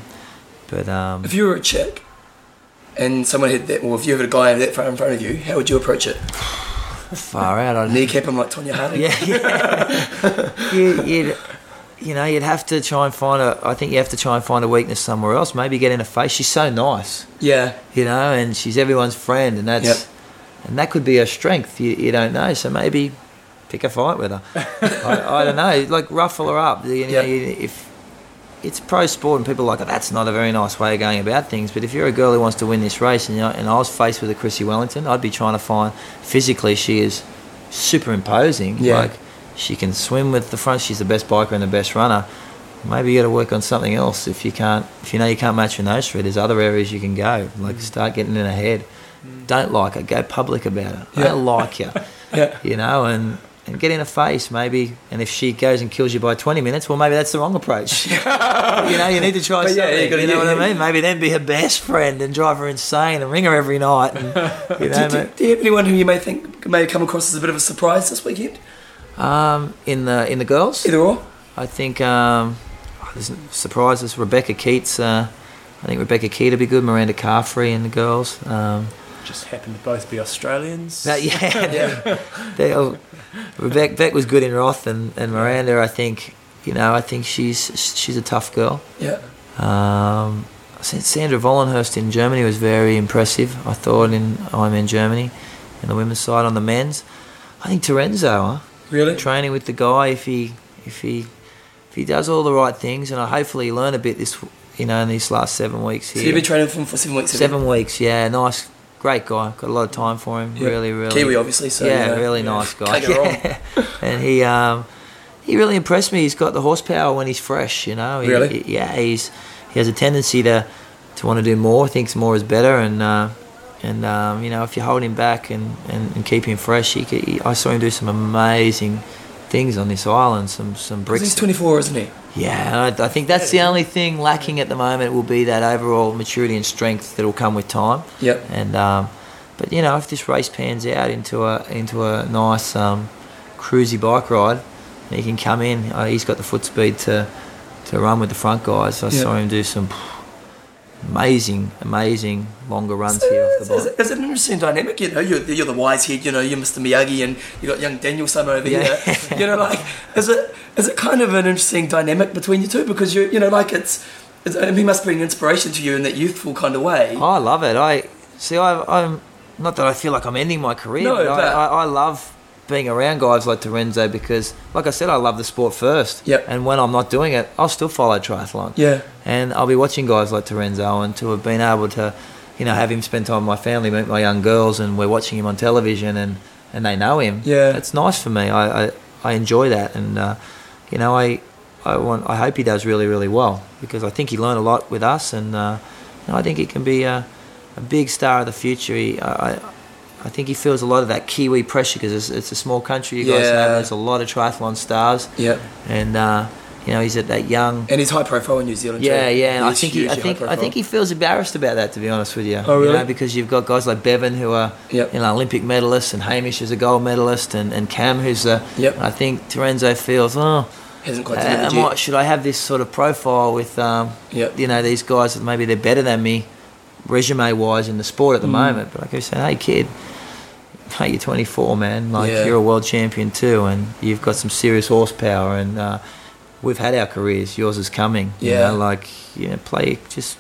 But um, if you were a chick and someone had that, well, if you had a guy that far in front of you, how would you approach it? Far out. I'd kneecap him like Tonya Harding. Yeah, yeah. you, you'd, you know, you'd have to try and find a. I think you have to try and find a weakness somewhere else. Maybe get in her face. She's so nice. Yeah. You know, and she's everyone's friend, and that's, yep. and that could be her strength. You, you don't know. So maybe pick a fight with her. I, I don't know. Like ruffle her up. You know, yep. you, if it's pro sport and people are like, oh, that's not a very nice way of going about things. But if you're a girl who wants to win this race, and you know, and I was faced with a Chrissy Wellington, I'd be trying to find. Physically, she is super imposing. Yeah. Like, she can swim with the front. She's the best biker and the best runner. Maybe you got to work on something else. If you can't, if you know you can't match with those three, there's other areas you can go. Like, start getting in her head. Don't like her. Go public about it. Yeah. I don't like you. Yeah. You know, and, and get in her face maybe. And if she goes and kills you by twenty minutes, well, maybe that's the wrong approach. You know, you need to try but something. Yeah, you, gotta, you know yeah, what yeah. I mean? Maybe then be her best friend and drive her insane and ring her every night. And, you know, do, do, do you have anyone who you may think may come across as a bit of a surprise this weekend? Um, in the in the girls, either or, I think um, oh, there's surprises. Rebecca Keats, uh, I think Rebecca Keats would be good. Miranda Carfrey in the girls. Um, Just happen to both be Australians. That, yeah, they're, they're all, Rebecca Beck was good in Roth, and, and Miranda. I think you know. I think she's she's a tough girl. Yeah. Um, Sandra Vollenhurst in Germany was very impressive. I thought in I'm in Germany, in the women's side. On the men's, I think Terenzo. Huh? Really? Training with the guy, if he if he if he does all the right things, and I hopefully learn a bit this you know in these last seven weeks here. So you've been training for him for seven weeks. Seven again? weeks, yeah. Nice, great guy. Got a lot of time for him. Yeah. Really, really Kiwi, obviously. So yeah, you know, really yeah. nice guy. Can't yeah. go wrong. And he um he really impressed me. He's got the horsepower when he's fresh. You know. He, really? He, yeah. He's he has a tendency to to want to do more. Thinks more is better, and. Uh, And, um, you know, if you hold him back and, and, and keep him fresh, he, he, I saw him do some amazing things on this island, some, some bricks. He's twenty-four, isn't he? Yeah, I, I think that's the only thing lacking at the moment will be that overall maturity and strength that will come with time. Yep. And um, But, you know, if this race pans out into a into a nice um, cruisy bike ride, he can come in. Uh, he's got the foot speed to, to run with the front guys. So I yep. saw him do some... Amazing, amazing longer runs so, here off the bike. Is, is, is it an interesting dynamic? You know, you're, you're the wise head. You know, you're Mister Miyagi, and you got young Daniel Summer over yeah. here. You know, like is it is it kind of an interesting dynamic between you two? Because you you know, like it's, it's I mean, he must bring inspiration to you in that youthful kind of way. I love it. I see. I, I'm not that I feel like I'm ending my career, no, but, but I, I, I love being around guys like Terenzo because, like I said, I love the sport first. Yep. And when I'm not doing it, I'll still follow triathlon. Yeah. And I'll be watching guys like Terenzo, and to have been able to, you know, have him spend time with my family, meet my young girls, and we're watching him on television, and, and they know him. Yeah. That's nice for me. I I, I enjoy that, and uh, you know, I I want I hope he does really really well because I think he learned a lot with us, and uh, you know, I think he can be a, a big star of the future. He, I. I I think he feels a lot of that Kiwi pressure because it's, it's a small country. You guys yeah. know there's a lot of triathlon stars. Yeah, and uh, you know he's at that young and he's high profile in New Zealand. Yeah, too. yeah. And I think he, I think I think he feels embarrassed about that, to be honest with you. Oh really? You know, because you've got guys like Bevan who are yep. you know Olympic medalists, and Hamish is a gold medalist, and, and Cam who's a. Yep. I think Terenzo feels oh. Hasn't quite uh, am I, should I have this sort of profile with um yep. you know these guys that maybe they're better than me, resume wise in the sport at the mm. moment, but I keep saying, hey kid. Hey, you're twenty-four, man. Like yeah. you're a world champion too, and you've got some serious horsepower. And uh, we've had our careers. Yours is coming. Yeah. You know, like you know, play. Just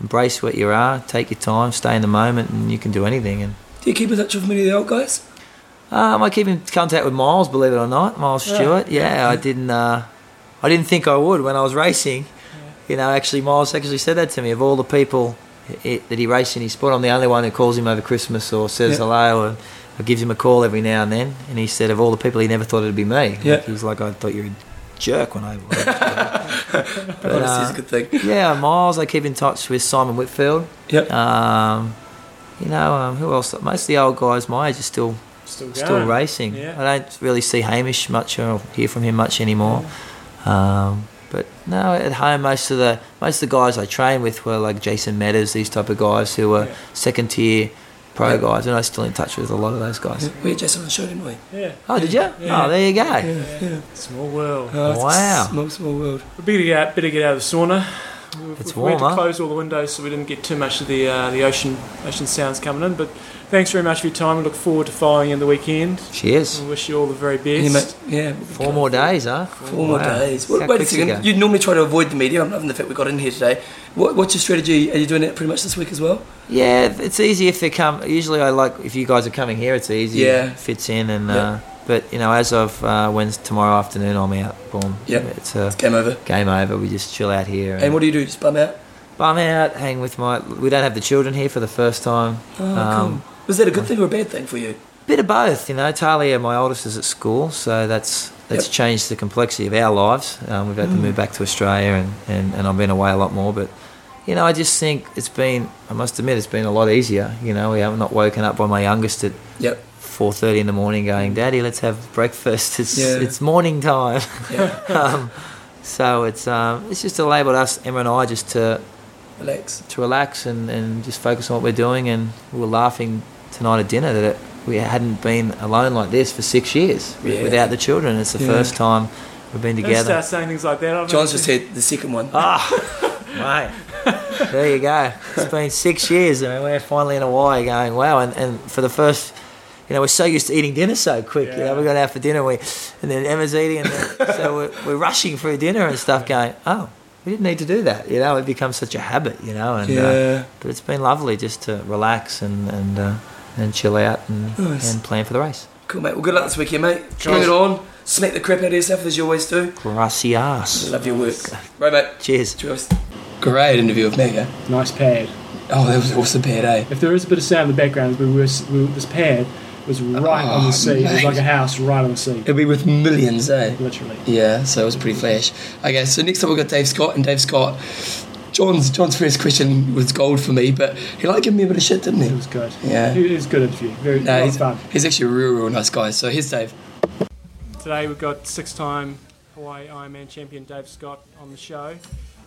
embrace what you are. Take your time. Stay in the moment, and you can do anything. And do you keep in touch with many of the old guys? Um, I keep in contact with Miles. Believe it or not, Miles Stewart. Yeah, yeah I didn't. Uh, I didn't think I would when I was racing. Yeah. You know, actually, Miles actually said that to me. Of all the people it, that he raced in his sport, I'm the only one who calls him over Christmas or says yeah. hello. Or, I gives him a call every now and then, and he said of all the people he never thought it'd be me. Yeah. Like, he was like, I thought you were a jerk when I was. But, uh, a good thing. Yeah, Miles, I keep in touch with Simon Whitfield. Yep. Um, you know, um, who else? Most of the old guys my age are still still, still racing. Yeah. I don't really see Hamish much or hear from him much anymore. Yeah. Um, but no, at home most of the most of the guys I trained with were like Jason Meadows, these type of guys who were yeah. second tier pro yep. guys, and I'm still in touch with a lot of those guys. We had Jason on the show, didn't we? Yeah. Oh, did you? Yeah. Oh, there you go. Yeah. yeah. Small world. Oh, wow. Small, small world. We better get out, better get out of the sauna. It's warm, we had to close all the windows so we didn't get too much of the uh, the ocean ocean sounds coming in. But thanks very much for your time. We look forward to following you in the weekend. Cheers. We wish you all the very best. Yeah, yeah. Four more days, huh? Four, Four more wow. days. Well, wait a second. You normally try to avoid the media. I'm loving the fact we got in here today. What, what's your strategy? Are you doing it pretty much this week as well? Yeah, it's easy if they come. Usually, I like if you guys are coming here, it's easy. Yeah, it fits in and. Yep. Uh, But, you know, as of uh, Wednesday, tomorrow afternoon, I'm out. Boom. Yep. It's, uh, it's game over. Game over. We just chill out here. And, and what do you do? Just bum out? Bum out, hang with my... We don't have the children here for the first time. Oh, um, cool. Was that a good um, thing or a bad thing for you? Bit of both. You know, Talia, my oldest, is at school, so that's that's yep. changed the complexity of our lives. Um, we've had mm. to move back to Australia, and, and, and I've been away a lot more. But, you know, I just think it's been... I must admit, it's been a lot easier. You know, we haven't not woken up by my youngest at... Yep. four thirty in the morning going, Daddy, let's have breakfast. It's yeah. it's morning time. Yeah. um, so it's um, it's just enabled us, Emma and I, just to relax to relax and, and just focus on what we're doing. And we were laughing tonight at dinner that it, we hadn't been alone like this for six years yeah. without the children. It's the yeah. first time we've been together. Don't start saying things like that. I've John's just said the second one. Oh, mate. There you go. It's been six years and we're finally in Hawaii going, wow. And, and for the first... You know, we're so used to eating dinner so quick. Yeah. You know, we got out for dinner, and, we, and then Emma's eating, and then, so we're, we're rushing through dinner and stuff. Going, oh, we didn't need to do that. You know, it becomes such a habit. You know, and yeah. uh, but it's been lovely just to relax and and uh, and chill out and, nice. and plan for the race. Cool, mate. Well, good luck this weekend, mate. Bring it on. Smack the crap out of yourself as you always do. Gracias. Love your work. Right, mate. Cheers. Cheers. Great interview with Mega. Nice pad. Oh, that was an awesome pad, eh? If there is a bit of sound in the background, we were this pad. was right oh, on the sea. Mate. It was like a house right on the sea. It'd be worth millions, eh? Literally. Yeah, so it was pretty flash. Okay, so next up we've got Dave Scott, and Dave Scott, John's John's first question was gold for me, but he liked giving me a bit of shit, didn't he? It was good. Yeah. It was a good interview. Very no, he's, fun. He's actually a real, real nice guy. So here's Dave. Today we've got six-time Hawaii Ironman champion Dave Scott on the show.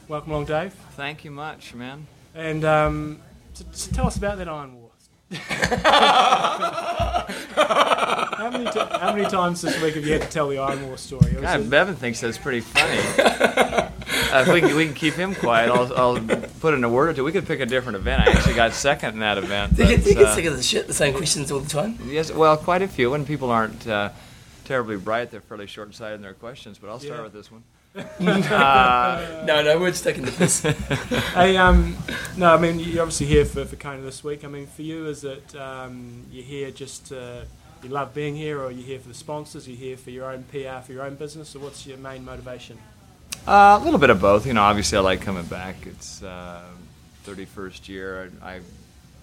Welcome along, Dave. Thank you much, man. And um, so, so tell us about that Iron War. how, many t- how many times this week have you had to tell the Iron War story? God, just... Bevan thinks that's pretty funny. uh, if we can, we can keep him quiet, I'll, I'll put in a word or two. We could pick a different event. I actually got second in that event. Do you get, do you get uh, sick of the shit, the same questions all the time? Yes, well, quite a few. When people aren't uh, terribly bright, they're fairly short-sighted in their questions, but I'll start yeah. with this one. uh, no, no, we're just taking the piss. Hey, um, no, I mean, you're obviously here for, for Kona this week. I mean, for you, is it um, you're here just uh, you love being here, or are you here for the sponsors? Are you here for your own P R, for your own business, or what's your main motivation? Uh, a little bit of both. You know, obviously, I like coming back. It's uh, thirty-first year. I, I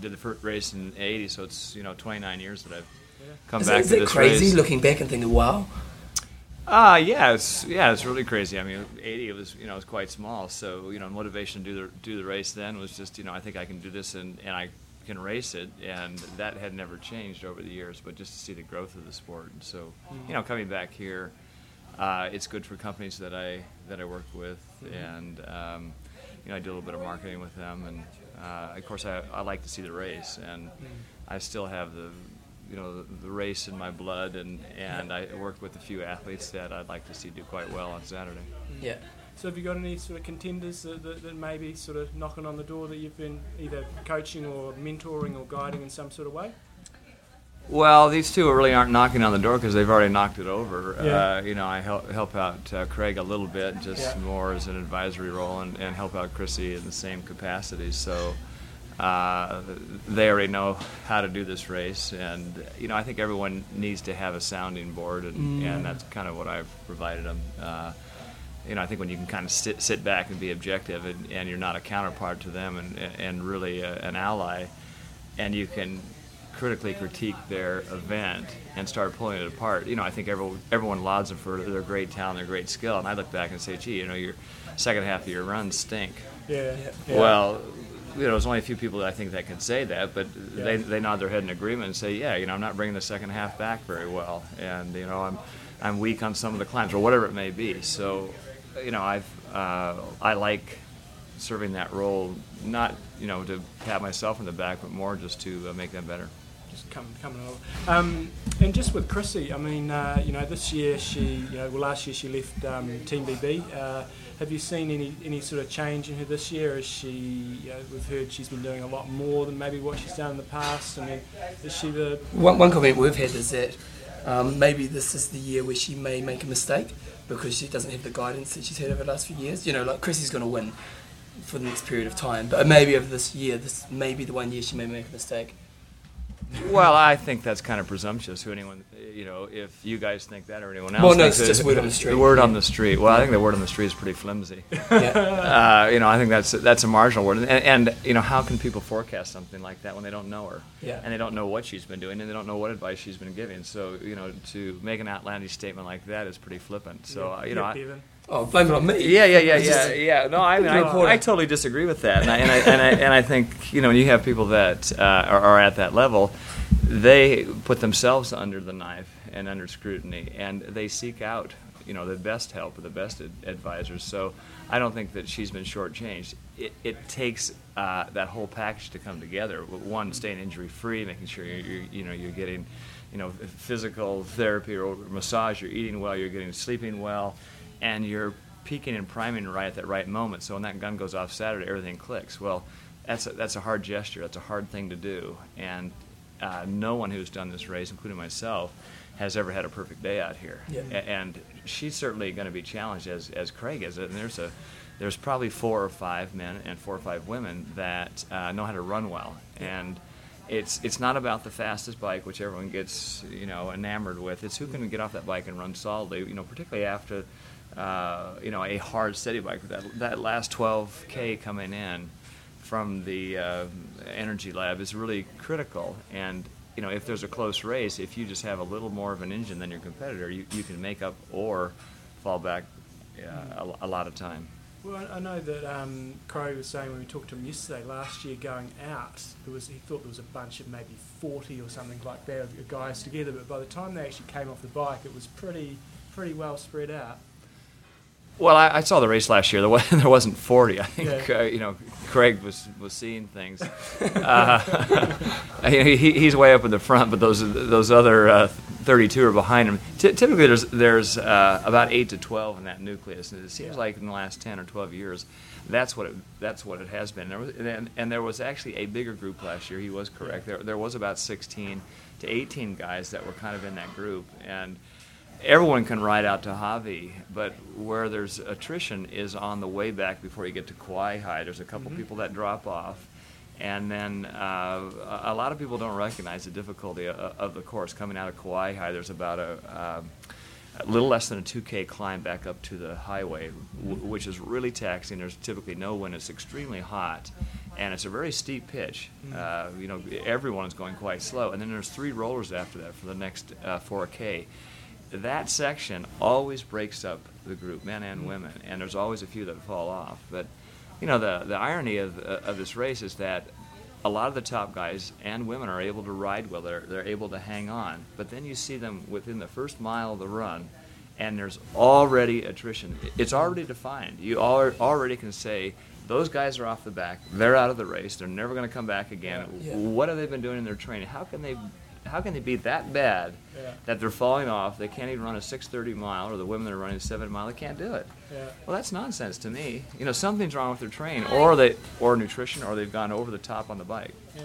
did the first race in eighty, so it's you know twenty-nine years that I've yeah. come is back. It, is to it this crazy race. Looking back and thinking, wow? Uh, yeah, it's, yeah, it's really crazy. I mean, eighty, it was, you know, it was quite small. So, you know, motivation to do the, do the race then was just, you know, I think I can do this and, and I can race it. And that had never changed over the years, but just to see the growth of the sport. And so, you know, coming back here, uh, it's good for companies that I, that I work with. And, um, you know, I do a little bit of marketing with them. And, uh, of course, I, I like to see the race. And I still have the... you know, the, the race in my blood, and, and I worked with a few athletes that I'd like to see do quite well on Saturday. Yeah. So have you got any sort of contenders that, that, that may be sort of knocking on the door that you've been either coaching or mentoring or guiding in some sort of way? Well, these two really aren't knocking on the door because they've already knocked it over. Yeah. Uh, you know, I help, help out uh, Craig a little bit, just yeah. more as an advisory role, and, and help out Chrissy in the same capacity, so... Uh, they already know how to do this race, and you know I think everyone needs to have a sounding board, and, mm. and that's kind of what I've provided them. Uh, you know I think when you can kind of sit sit back and be objective, and, and you're not a counterpart to them, and and really a, an ally, and you can critically critique their event and start pulling it apart. You know I think everyone everyone lauds them for their great talent, their great skill, and I look back and say, gee, you know your second half of your run stink. Yeah. yeah. Well. You know, there's only a few people that I think that can say that, but yeah. they they nod their head in agreement and say, yeah, you know, I'm not bringing the second half back very well, and you know, I'm I'm weak on some of the climbs or whatever it may be. So, you know, I've uh, I like serving that role, not you know to pat myself in the back, but more just to uh, make them better. just come, coming over. Um, and just with Chrissy, I mean, uh, you know, this year she, you know, well, last year she left um, Team B B. Uh, have you seen any, any sort of change in her this year? Is she, you know, we've heard she's been doing a lot more than maybe what she's done in the past. I mean, is she the... One, one comment we've had is that um, maybe this is the year where she may make a mistake because she doesn't have the guidance that she's had over the last few years. You know, like, Chrissy's going to win for the next period of time, but maybe over this year, this may be the one year she may make a mistake. Well, I think that's kind of presumptuous. Who anyone, you know, if you guys think that or anyone else. Well, no, it's just word on the street. The word on the street. Well, I think the word on the street is pretty flimsy. Yeah. Uh, you know, I think that's that's a marginal word. And, and you know, how can people forecast something like that when they don't know her? Yeah. And they don't know what she's been doing, and they don't know what advice she's been giving. So, you know, to make an outlandish statement like that is pretty flippant. So, yeah. uh, you know. Yeah, I, Oh, blame it on me. Yeah, yeah, yeah, yeah, yeah. No, I mean, I, I totally disagree with that, and I and I, and I and I think, you know, when you have people that uh, are, are at that level, they put themselves under the knife and under scrutiny, and they seek out, you know, the best help, the best ad- advisors. So I don't think that she's been shortchanged. It it takes uh, that whole package to come together. One, staying injury free, making sure you're, you're you know you're getting, you know, physical therapy or massage, you're eating well, you're getting sleeping well. And you're peaking and priming right at that right moment. So when that gun goes off Saturday, everything clicks. Well, that's a, that's a hard gesture. That's a hard thing to do. And uh, no one who's done this race, including myself, has ever had a perfect day out here. Yeah. A- and she's certainly going to be challenged, as as Craig is. And there's a there's probably four or five men and four or five women that uh, know how to run well. And it's it's not about the fastest bike, which everyone gets, you know, enamored with. It's who can get off that bike and run solidly. You know, particularly after. Uh, you know, a hard, steady bike. That that last twelve K coming in from the uh, energy lab is really critical. And, you know, if there's a close race, if you just have a little more of an engine than your competitor, you, you can make up or fall back uh, a, a lot of time. Well, I know that um, Craig was saying when we talked to him yesterday, last year going out, there was he thought there was a bunch of maybe forty or something like that of guys together, but by the time they actually came off the bike, it was pretty pretty well spread out. Well, I, I saw the race last year. There, was, there wasn't forty. I think yeah. uh, you know Craig was, was seeing things. Uh, he, he's way up in the front, but those those other uh, thirty-two are behind him. T- typically, there's there's uh, about eight to twelve in that nucleus, and it seems yeah. like in the last ten or twelve years, that's what it that's what it has been. There was, and, and there was actually a bigger group last year. He was correct. There there was about sixteen to eighteen guys that were kind of in that group, and. Everyone can ride out to Hawaii, but where there's attrition is on the way back before you get to Kauai. There's a couple mm-hmm. people that drop off, and then uh, a lot of people don't recognize the difficulty of, of the course. Coming out of Kauai, there's about a, um, a little less than a two K climb back up to the highway, w- which is really taxing. There's typically no wind. It's extremely hot, and it's a very steep pitch. Uh, you know, everyone is going quite slow, and then there's three rollers after that for the next uh, four K. That section always breaks up the group, men and women, and there's always a few that fall off. But, you know, the, the irony of uh, of this race is that a lot of the top guys and women are able to ride well. They're, they're able to hang on. But then you see them within the first mile of the run, and there's already attrition. It's already defined. You al- already can say, those guys are off the back. They're out of the race. They're never going to come back again. Yeah. What have they been doing in their training? How can they... How can they be that bad yeah. that they're falling off? They can't even run a six thirty mile, or the women that are running a seven mile, they can't do it. Yeah. Well, that's nonsense to me. You know, something's wrong with their train, or they, or nutrition, or they've gone over the top on the bike. Yeah,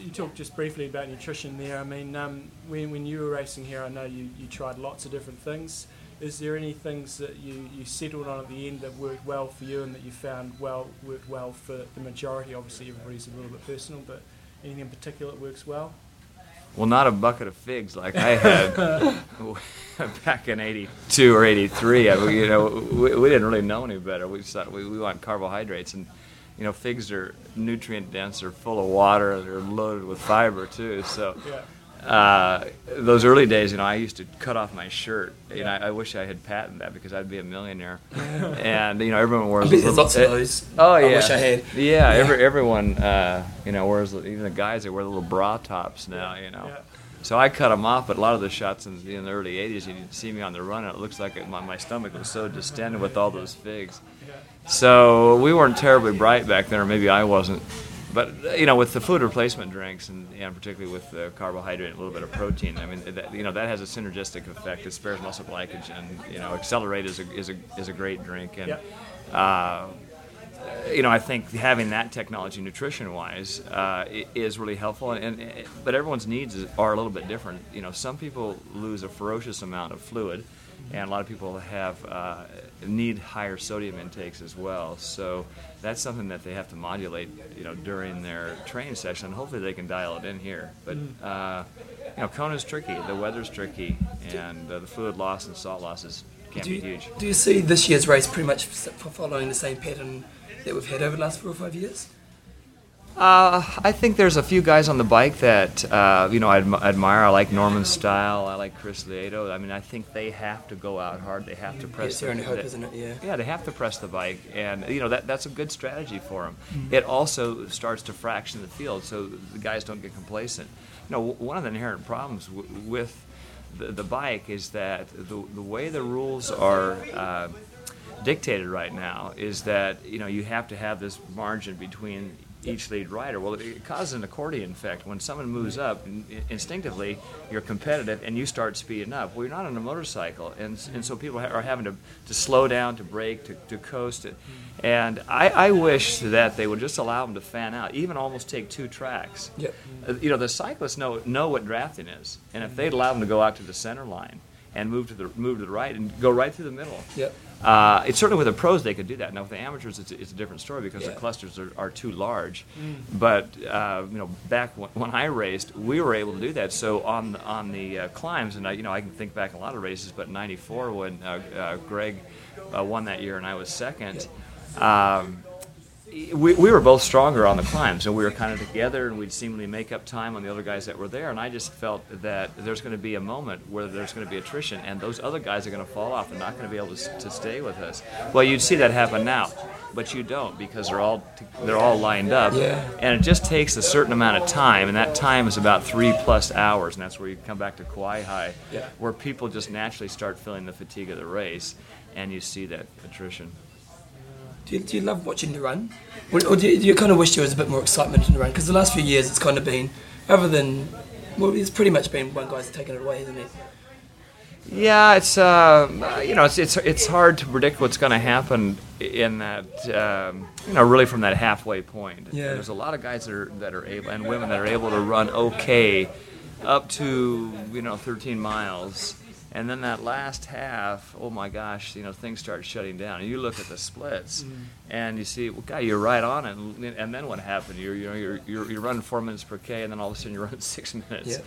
you talked just briefly about nutrition there. I mean, um, when when you were racing here, I know you, you tried lots of different things. Is there any things that you, you settled on at the end that worked well for you, and that you found well worked well for the majority? Obviously, everybody's a little bit personal, but anything in particular that works well? Well, not a bucket of figs like I had back in eighty-two or eighty-three. I, you know, we, we didn't really know any better. We just thought we, we want carbohydrates, and you know, figs are nutrient dense, they're full of water, they're loaded with fiber too. So, uh, those early days, you know, I used to cut off my shirt. You know, I, I wish I had patented that because I'd be a millionaire. And you know, everyone wears. I there's lots of those. Oh yeah. I wish I had. Yeah, yeah. Every, everyone. Uh, You know, whereas even the guys, they wear little bra tops now, you know. Yeah. So I cut them off, but a lot of the shots in, in the early eighties, you'd see me on the run, and it looks like it, my, my stomach was so distended with all those figs. So we weren't terribly bright back then, or maybe I wasn't. But, you know, with the food replacement drinks, and you know, particularly with the carbohydrate and a little bit of protein, I mean, that, you know, that has a synergistic effect. It spares muscle glycogen. You know, Accelerate is a is a, is a great drink. And, yep. uh, you know, I think having that technology nutrition-wise uh, is really helpful. And, and But everyone's needs are a little bit different. You know, some people lose a ferocious amount of fluid, and a lot of people have uh, need higher sodium intakes as well. So that's something that they have to modulate, you know, during their training session. Hopefully they can dial it in here. But, uh, you know, Kona's tricky, the weather's tricky, and uh, the fluid loss and salt losses can do be huge. You, do you see this year's race pretty much following the same pattern that we've had over the last four or five years? Uh, I think there's a few guys on the bike that, uh, you know, I adm- admire. I like Normann's style. I like Chris Lieto. I mean, I think they have to go out hard. They have to press yeah, the bike. Yeah. yeah, they have to press the bike. And, you know, that that's a good strategy for them. Mm-hmm. It also starts to fraction the field so the guys don't get complacent. You know, w- one of the inherent problems w- with the, the bike is that the, the way the rules are uh, dictated right now is that, you know, you have to have this margin between each lead rider. Well, it causes an accordion effect. When someone moves up, instinctively, you're competitive and you start speeding up. Well, you're not on a motorcycle, and and so people are having to, to slow down, to brake, to, to coast. And I, I wish that they would just allow them to fan out, even almost take two tracks. Yep. You know, the cyclists know know what drafting is, and if they'd allow them to go out to the center line and move to the move to the right and go right through the middle. Yep. Uh, it's certainly with the pros they could do that. Now with the amateurs, it's, it's a different story because yeah. the clusters are, are too large. Mm. But uh, you know, back when, when I raced, we were able to do that. So on the, on the uh, climbs, and I, you know, I can think back a lot of races. But in ninety-four, when uh, uh, Greg uh, won that year and I was second, yeah. um, we we were both stronger on the climbs, and we were kind of together, and we'd seemingly make up time on the other guys that were there. And I just felt that there's going to be a moment where there's going to be attrition, and those other guys are going to fall off and not going to be able to, to stay with us. Well, you'd see that happen now, but you don't, because they're all they're all lined up, yeah. and it just takes a certain amount of time, and that time is about three plus hours, and that's where you come back to Kawaihae, yeah. where people just naturally start feeling the fatigue of the race, and you see that attrition. Do you, do you love watching the run? Or, or do, you, do you kind of wish there was a bit more excitement in the run? Because the last few years it's kind of been, other than, well, it's pretty much been one guy's taken it away, hasn't it? Yeah, it's, uh, you know, it's it's it's hard to predict what's going to happen in that, um, you know, really from that halfway point. Yeah. There's a lot of guys that are, that are able, and women that are able to run okay up to, you know, thirteen miles. And then that last half, oh my gosh, you know, things start shutting down. And you look at the splits, mm. and you see, well, God, you're right on it. And, and then what happened? You're, you know, you're, you're, you're running four minutes per K, and then all of a sudden you're running six minutes.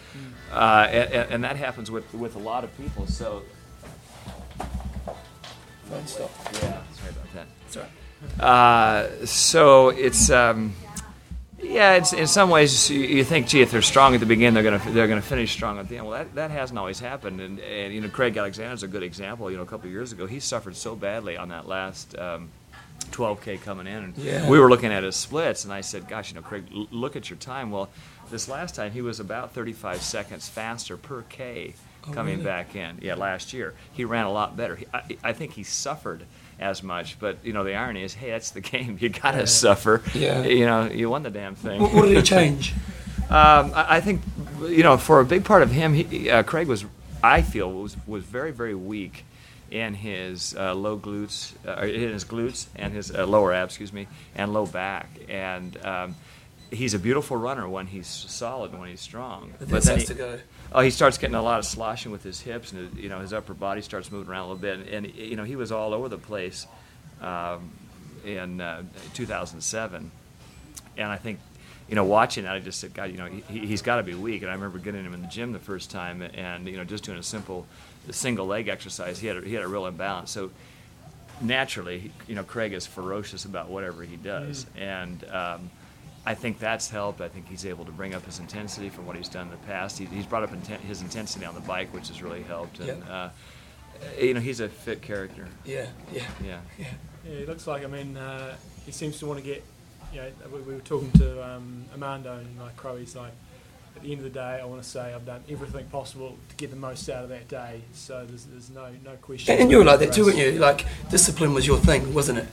Yeah. Uh, and, and that happens with, with a lot of people. So, Fun stop. Yeah, sorry about that. That's all right. Uh, so it's. Um, Yeah, it's, in some ways you think, gee, if they're strong at the beginning, they're gonna they're gonna finish strong at the end. Well, that, that hasn't always happened, and, and you know, Craig Alexander's a good example. You know, a couple of years ago, he suffered so badly on that last um, twelve K coming in, and yeah. we were looking at his splits, and I said, gosh, you know, Craig, l- look at your time. Well, this last time he was about thirty-five seconds faster per K oh, coming really? back in. Yeah, last year he ran a lot better. He, I, I think he suffered as much, but you know, the irony is, hey, that's the game. You gotta yeah. suffer. Yeah. You know, you won the damn thing. What, what did it change? um, I, I think, you know, for a big part of him, he, uh, Craig was, I feel, was was very, very weak in his uh, low glutes, uh, in his glutes and his uh, lower abs, excuse me, and low back. And um, he's a beautiful runner when he's solid, when he's strong. But, but then he, to go. Oh, he starts getting a lot of sloshing with his hips, and you know, his upper body starts moving around a little bit. And, and you know, he was all over the place um, in uh, two thousand seven. And I think, you know, watching that, I just said, God, you know, he, he's got to be weak. And I remember getting him in the gym the first time, and you know, just doing a simple single leg exercise, he had a, he had a real imbalance. So naturally, you know, Craig is ferocious about whatever he does, mm. and. Um, I think that's helped. I think he's able to bring up his intensity from what he's done in the past. He, he's brought up inten- his intensity on the bike, which has really helped. And yep. uh, you know, he's a fit character. Yeah, yeah, yeah. Yeah, yeah he looks like. I mean, uh, he seems to want to get. You know, we, we were talking to um, Armando and like Crowe's like, at the end of the day, I want to say I've done everything possible to get the most out of that day. So there's there's no no question. And you were like that too, weren't you? Like discipline was your thing, wasn't it?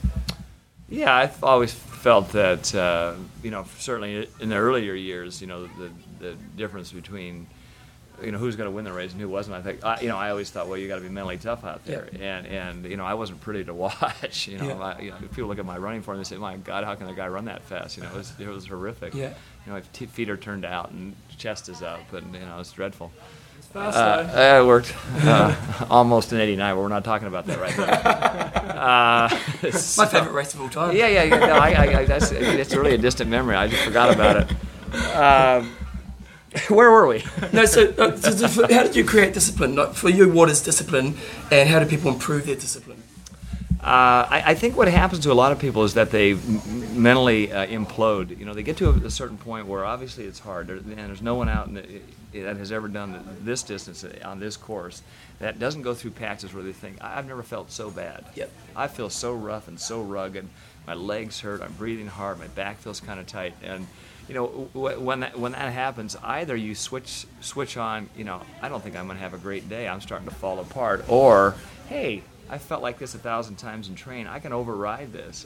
Yeah, I've always. felt that, uh, you know, certainly in the earlier years, you know, the, the difference between, you know, who's going to win the race and who wasn't. I think, I, you know, I always thought, well, you got to be mentally tough out there. Yep. And, and, you know, I wasn't pretty to watch. You know, yeah. I, you know, people look at my running form and they say, my God, how can a guy run that fast? You know, it was, it was horrific. Yeah. You know, my t- feet are turned out and chest is up, and, you know, it's dreadful. It's fast, uh, uh, it worked. Uh, almost an eighty-nine, but we're not talking about that right now. Uh, so, my favorite race of all time. Yeah, yeah. yeah no, I, I, that's, it's really a distant memory. I just forgot about it. Um, Where were we? no, so, uh, so, so how did you create discipline? Like, for you, what is discipline, and how do people improve their discipline? Uh, I, I think what happens to a lot of people is that they m- mentally uh, implode. You know, they get to a, a certain point where obviously it's hard, there, and there's no one out in the, that has ever done this distance on this course that doesn't go through patches where they think, I've never felt so bad. Yep. I feel so rough and so rugged. My legs hurt. I'm breathing hard. My back feels kind of tight. And you know, when that, when that happens, either you switch switch on, you know, I don't think I'm going to have a great day, I'm starting to fall apart, or, hey, I felt like this a thousand times in training, I can override this.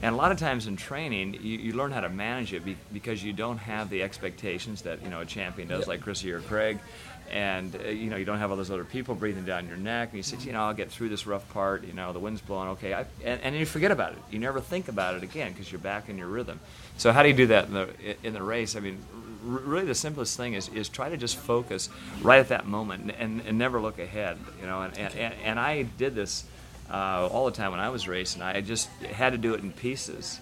And a lot of times in training, you, you learn how to manage it be, because you don't have the expectations that, you know, a champion does, yep. like Chrissy or Craig, and, uh, you know, you don't have all those other people breathing down your neck, and you say, you know, I'll get through this rough part, you know, the wind's blowing, okay, I, and, and you forget about it. You never think about it again because you're back in your rhythm. So how do you do that in the, in the race? I mean, r- really the simplest thing is, is try to just focus right at that moment and, and, and never look ahead, you know. And, and, and, and I did this uh, all the time when I was racing. I just had to do it in pieces,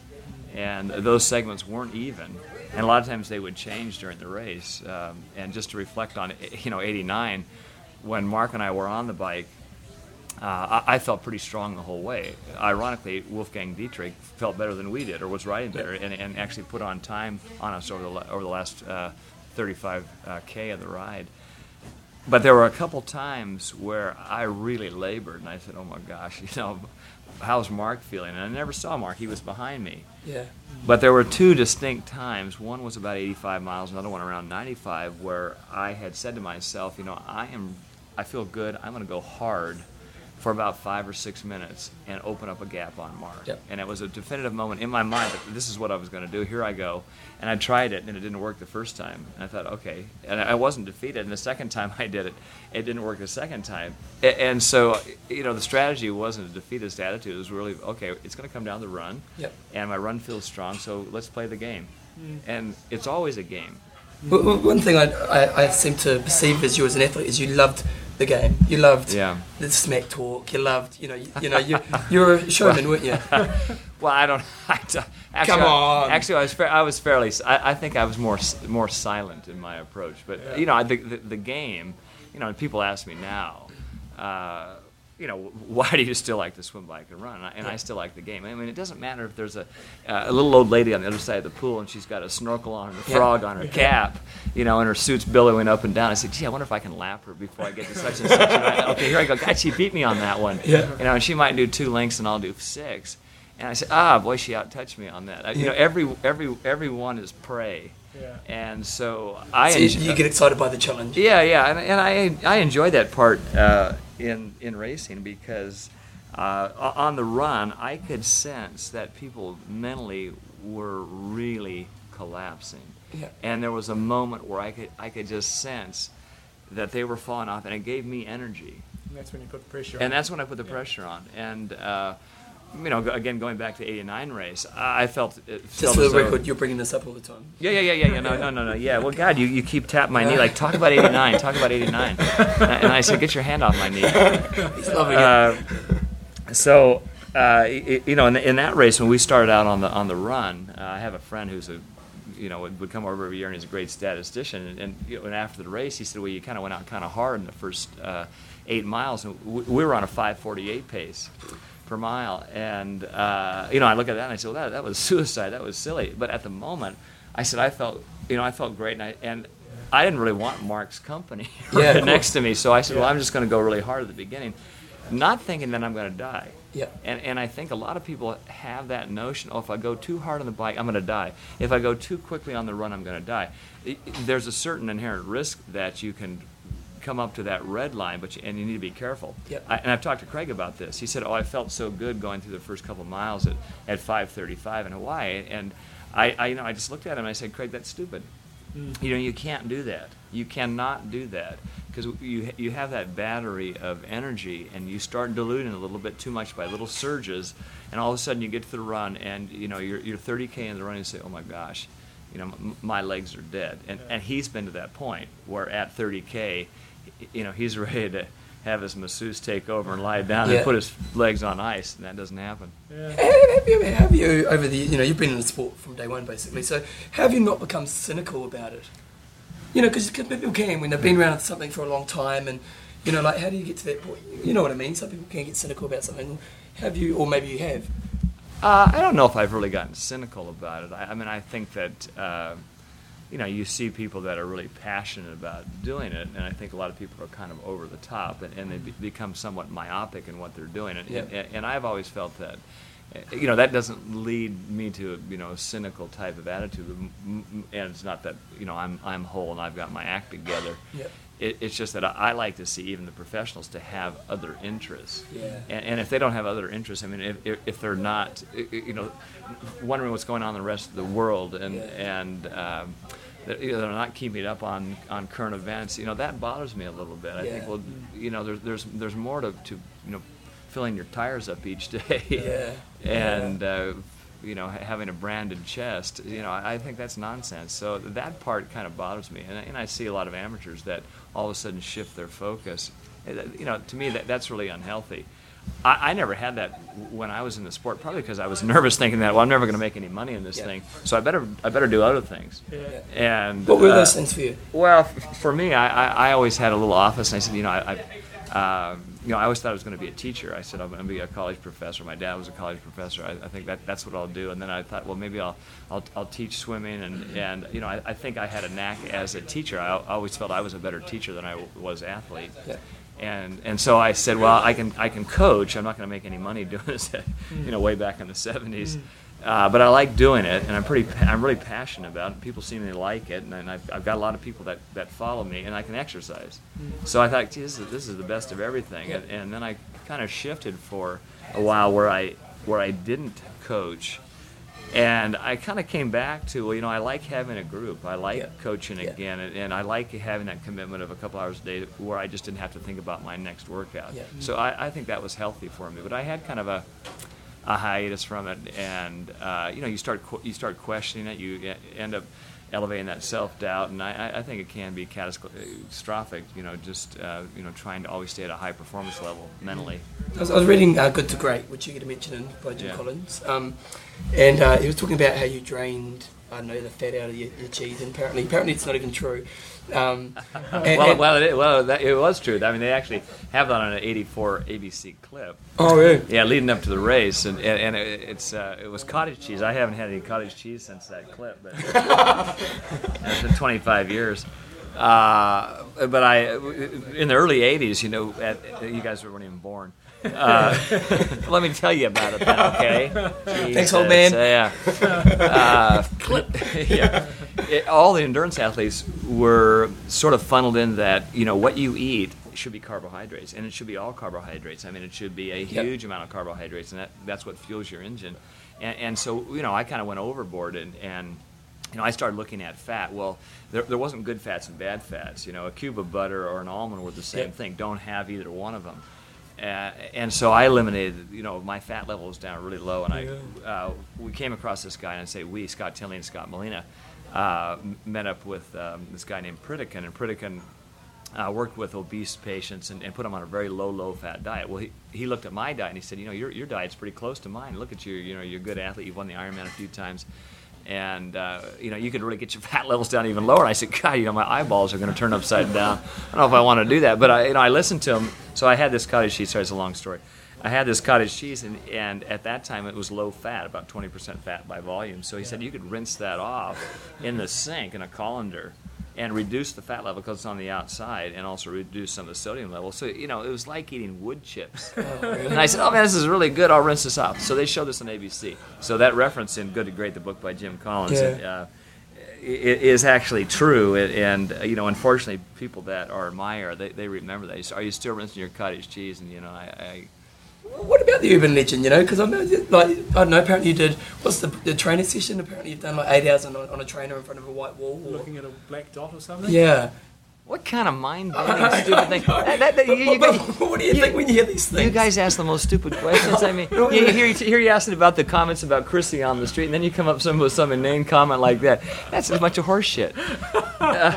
and those segments weren't even. And a lot of times they would change during the race. Um, and just to reflect on, you know, eighty-nine, when Mark and I were on the bike, Uh, I, I felt pretty strong the whole way. Ironically, Wolfgang Dietrich felt better than we did, or was riding better, and, and actually put on time on us over the over the last uh, thirty-five K of the ride. But there were a couple times where I really labored, and I said, "Oh my gosh, you know, how's Mark feeling?" And I never saw Mark; he was behind me. Yeah. But there were two distinct times. One was about eighty-five miles, another one around ninety-five, where I had said to myself, "You know, I am, I feel good. I'm going to go hard for about five or six minutes and open up a gap on Mark." Yep. And it was a definitive moment in my mind that this is what I was going to do. Here I go. And I tried it, and it didn't work the first time. And I thought, okay. And I wasn't defeated. And the second time I did it, it didn't work the second time. And so, you know, the strategy wasn't a defeatist attitude. It was really, okay, it's going to come down to run. Yep. And my run feels strong, so let's play the game. Mm. And it's always a game. Well, one thing I, I, I seem to perceive as you as an athlete is you loved the game. You loved yeah. the smack talk. You loved, you know, you, you know, you you were a showman, weren't you? Well, I don't. I don't actually, Come on. I, actually, I was fa- I was fairly. I, I think I was more more silent in my approach. But yeah. you know, I, the, the the game. You know, and people ask me now. Uh, you know, why do you still like to swim, bike, and run? And, I, and yeah. I still like the game. I mean, it doesn't matter if there's a uh, a little old lady on the other side of the pool and she's got a snorkel on and a frog yeah. on her yeah. cap, you know, and her suit's billowing up and down. I said, gee, I wonder if I can lap her before I get to such and such. And I, okay, here I go. God, she beat me on that one. Yeah. You know, and she might do two lengths and I'll do six. And I said, ah, boy, she outtouched me on that. You yeah. know, every every everyone is prey. Yeah. And so I so enjoy, you get excited by the challenge. Yeah, yeah, and, and I I enjoy that part uh, in in racing because uh, on the run I could sense that people mentally were really collapsing, yeah. and there was a moment where I could I could just sense that they were falling off, and it gave me energy. And that's when you put the pressure on. And that's when I put the yeah. pressure on, and. Uh, You know, again, going back to the eighty-nine race, I felt... It Just felt for the record, own. You're bringing this up all the time. Yeah, yeah, yeah, yeah, yeah. No, no, no, no. Yeah, well, God, you, you keep tapping my knee like, talk about eighty-nine, talk about eighty-nine. And I, and I said, get your hand off my knee. He's loving uh, it. So, uh, you know, in, in that race, when we started out on the on the run, uh, I have a friend who's a, you know, would, would come over every year and he's a great statistician. And, and, you know, and after the race, he said, well, you kind of went out kind of hard in the first uh, eight miles. And we, we were on a five forty-eight pace per mile, and uh, you know, I look at that and I say, well, that, that was suicide. That was silly. But at the moment, I said, I felt, you know, I felt great, and I and I didn't really want Mark's company yeah, right next to me. So I said, yeah. well, I'm just going to go really hard at the beginning, not thinking that I'm going to die. Yeah. And and I think a lot of people have that notion. Oh, if I go too hard on the bike, I'm going to die. If I go too quickly on the run, I'm going to die. There's a certain inherent risk that you can come up to that red line, but you, and you need to be careful. Yep. I, and I've talked to Craig about this. He said, oh, I felt so good going through the first couple of miles at, at five thirty-five in Hawaii. And I, I, you know, I just looked at him and I said, Craig, that's stupid. Mm. You know, you can't do that. You cannot do that. Because you you have that battery of energy, and you start diluting a little bit too much by little surges, and all of a sudden you get to the run, and you know you're you're thirty K into the run, and you say, oh my gosh, you know m- my legs are dead, and yeah. and he's been to that point where at thirty K, you know he's ready to have his masseuse take over and lie down yeah. and put his legs on ice, and that doesn't happen. Yeah. Have you have you over the you know you've been in the sport from day one basically, so have you not become cynical about it? You know, because people can, when they've been around something for a long time, and, you know, like, how do you get to that point? You know what I mean? Some people can get cynical about something. Have you, or maybe you have? Uh, I don't know if I've really gotten cynical about it. I, I mean, I think that, uh, you know, you see people that are really passionate about doing it, and I think a lot of people are kind of over the top, and, and they be, become somewhat myopic in what they're doing. And, yeah. and, and I've always felt that. You know, that doesn't lead me to, you know, a cynical type of attitude. And it's not that, you know, I'm I'm whole and I've got my act together. Yep. It, it's just that I, I like to see even the professionals to have other interests. Yeah. And, and if they don't have other interests, I mean, if if they're not, you know, wondering what's going on in the rest of the world and, yeah. and um, they're, you know, they're not keeping up on, on current events, you know, that bothers me a little bit. I yeah. think, well, you know, there's, there's, there's more to, to, you know, filling your tires up each day yeah. and yeah. Uh, you know having a branded chest, you know I think that's nonsense. So that part kind of bothers me, and, and I see a lot of amateurs that all of a sudden shift their focus. You know to me that that's really unhealthy. I, I never had that when I was in the sport, probably because I was nervous thinking that, well, I'm never going to make any money in this yeah. thing, so I better I better do other things. Yeah. And what were those uh, things for you? Well, f- for me, I, I, I always had a little office, and I said, you know I, I Um, you know, I always thought I was going to be a teacher. I said, I'm going to be a college professor. My dad was a college professor. I, I think that that's what I'll do. And then I thought, well, maybe I'll I'll, I'll teach swimming. And, and you know, I, I think I had a knack as a teacher. I, I always felt I was a better teacher than I w- was athlete. Yeah. And and so I said, well, I can I can coach. I'm not going to make any money doing this. You know, way back in the seventies. Uh, but I like doing it, and I'm pretty I'm really passionate about it. People seem to like it, and, and I've, I've got a lot of people that, that follow me, and I can exercise. So I thought, gee, this is, this is the best of everything. And, and then I kind of shifted for a while where I where I didn't coach, and I kind of came back to, well, you know, I like having a group. I like yeah. coaching yeah. again, and, and I like having that commitment of a couple hours a day where I just didn't have to think about my next workout. Yeah. So I, I think that was healthy for me. But I had kind of a... a hiatus from it, and uh, you know, you start you start questioning it. You end up elevating that self doubt, and I, I think it can be catastrophic. You know, just uh, you know, trying to always stay at a high performance level mentally. I was, I was reading uh, "Good to Great," which you get to mention in by Jim yeah. Collins, um, and uh, he was talking about how you drained I don't know the fat out of your, your cheese, and apparently apparently it's not even true. Um, and, well, and, well, it, well that, it was true. I mean, they actually have that on an eighty-four A B C clip. Oh, yeah. Yeah, leading up to the race, and and, and it, it's uh, it was cottage cheese. I haven't had any cottage cheese since that clip, but it's been twenty-five years. Uh, but I, in the early eighties, you know, at, you guys weren't even born. Uh, let me tell you about it then, okay? Jesus. Thanks, old man. Yeah. Uh, yeah. It, all the endurance athletes were sort of funneled in that, you know, what you eat should be carbohydrates, and it should be all carbohydrates. I mean, it should be a huge yep. amount of carbohydrates, and that, that's what fuels your engine. And, and so, you know, I kind of went overboard, and, and, you know, I started looking at fat. Well, there, there wasn't good fats and bad fats. You know, a cube of butter or an almond were the same yep. thing. Don't have either one of them. Uh, and so I eliminated, you know, my fat level was down really low, and I, yeah. uh, we came across this guy, and I say we, Scott Tilly and Scott Molina, uh, met up with um, this guy named Pritikin, and Pritikin uh, worked with obese patients and, and put them on a very low, low-fat diet. Well, he, he looked at my diet, and he said, you know, your your diet's pretty close to mine. Look at you, you know, you're a good athlete, you've won the Ironman a few times. And, uh, you know, you could really get your fat levels down even lower. And I said, God, you know, my eyeballs are going to turn upside down. I don't know if I want to do that. But, I, you know, I listened to him. So I had this cottage cheese. Sorry, it's a long story. I had this cottage cheese, and, and at that time it was low fat, about twenty percent fat by volume. So he yeah. said you could rinse that off in the sink in a colander and reduce the fat level because it's on the outside, and also reduce some of the sodium level. So, you know, it was like eating wood chips. Oh, really? And I said, oh, man, this is really good. I'll rinse this off. So they showed this on A B C. So that reference in Good to Great, the book by Jim Collins, yeah. and, uh, is actually true, and, and you know, unfortunately, people that are in my era, they, they remember that. Are you still rinsing your cottage cheese? And you know, I. I what about the urban legend? You know, because I know, like, I don't know. Apparently, you did. What's the the trainer session? Apparently, you've done like eight hours on, on a trainer in front of a white wall, or looking at a black dot or something. Yeah. What kind of mind-bending stupid thing? That, that, that, you, you guys, what do you, you think when you hear these things? You guys ask the most stupid questions. I mean, you, you hear, you hear you asking about the comments about Chrissy on the street, and then you come up some, with some inane comment like that. That's a bunch of horse shit. Uh,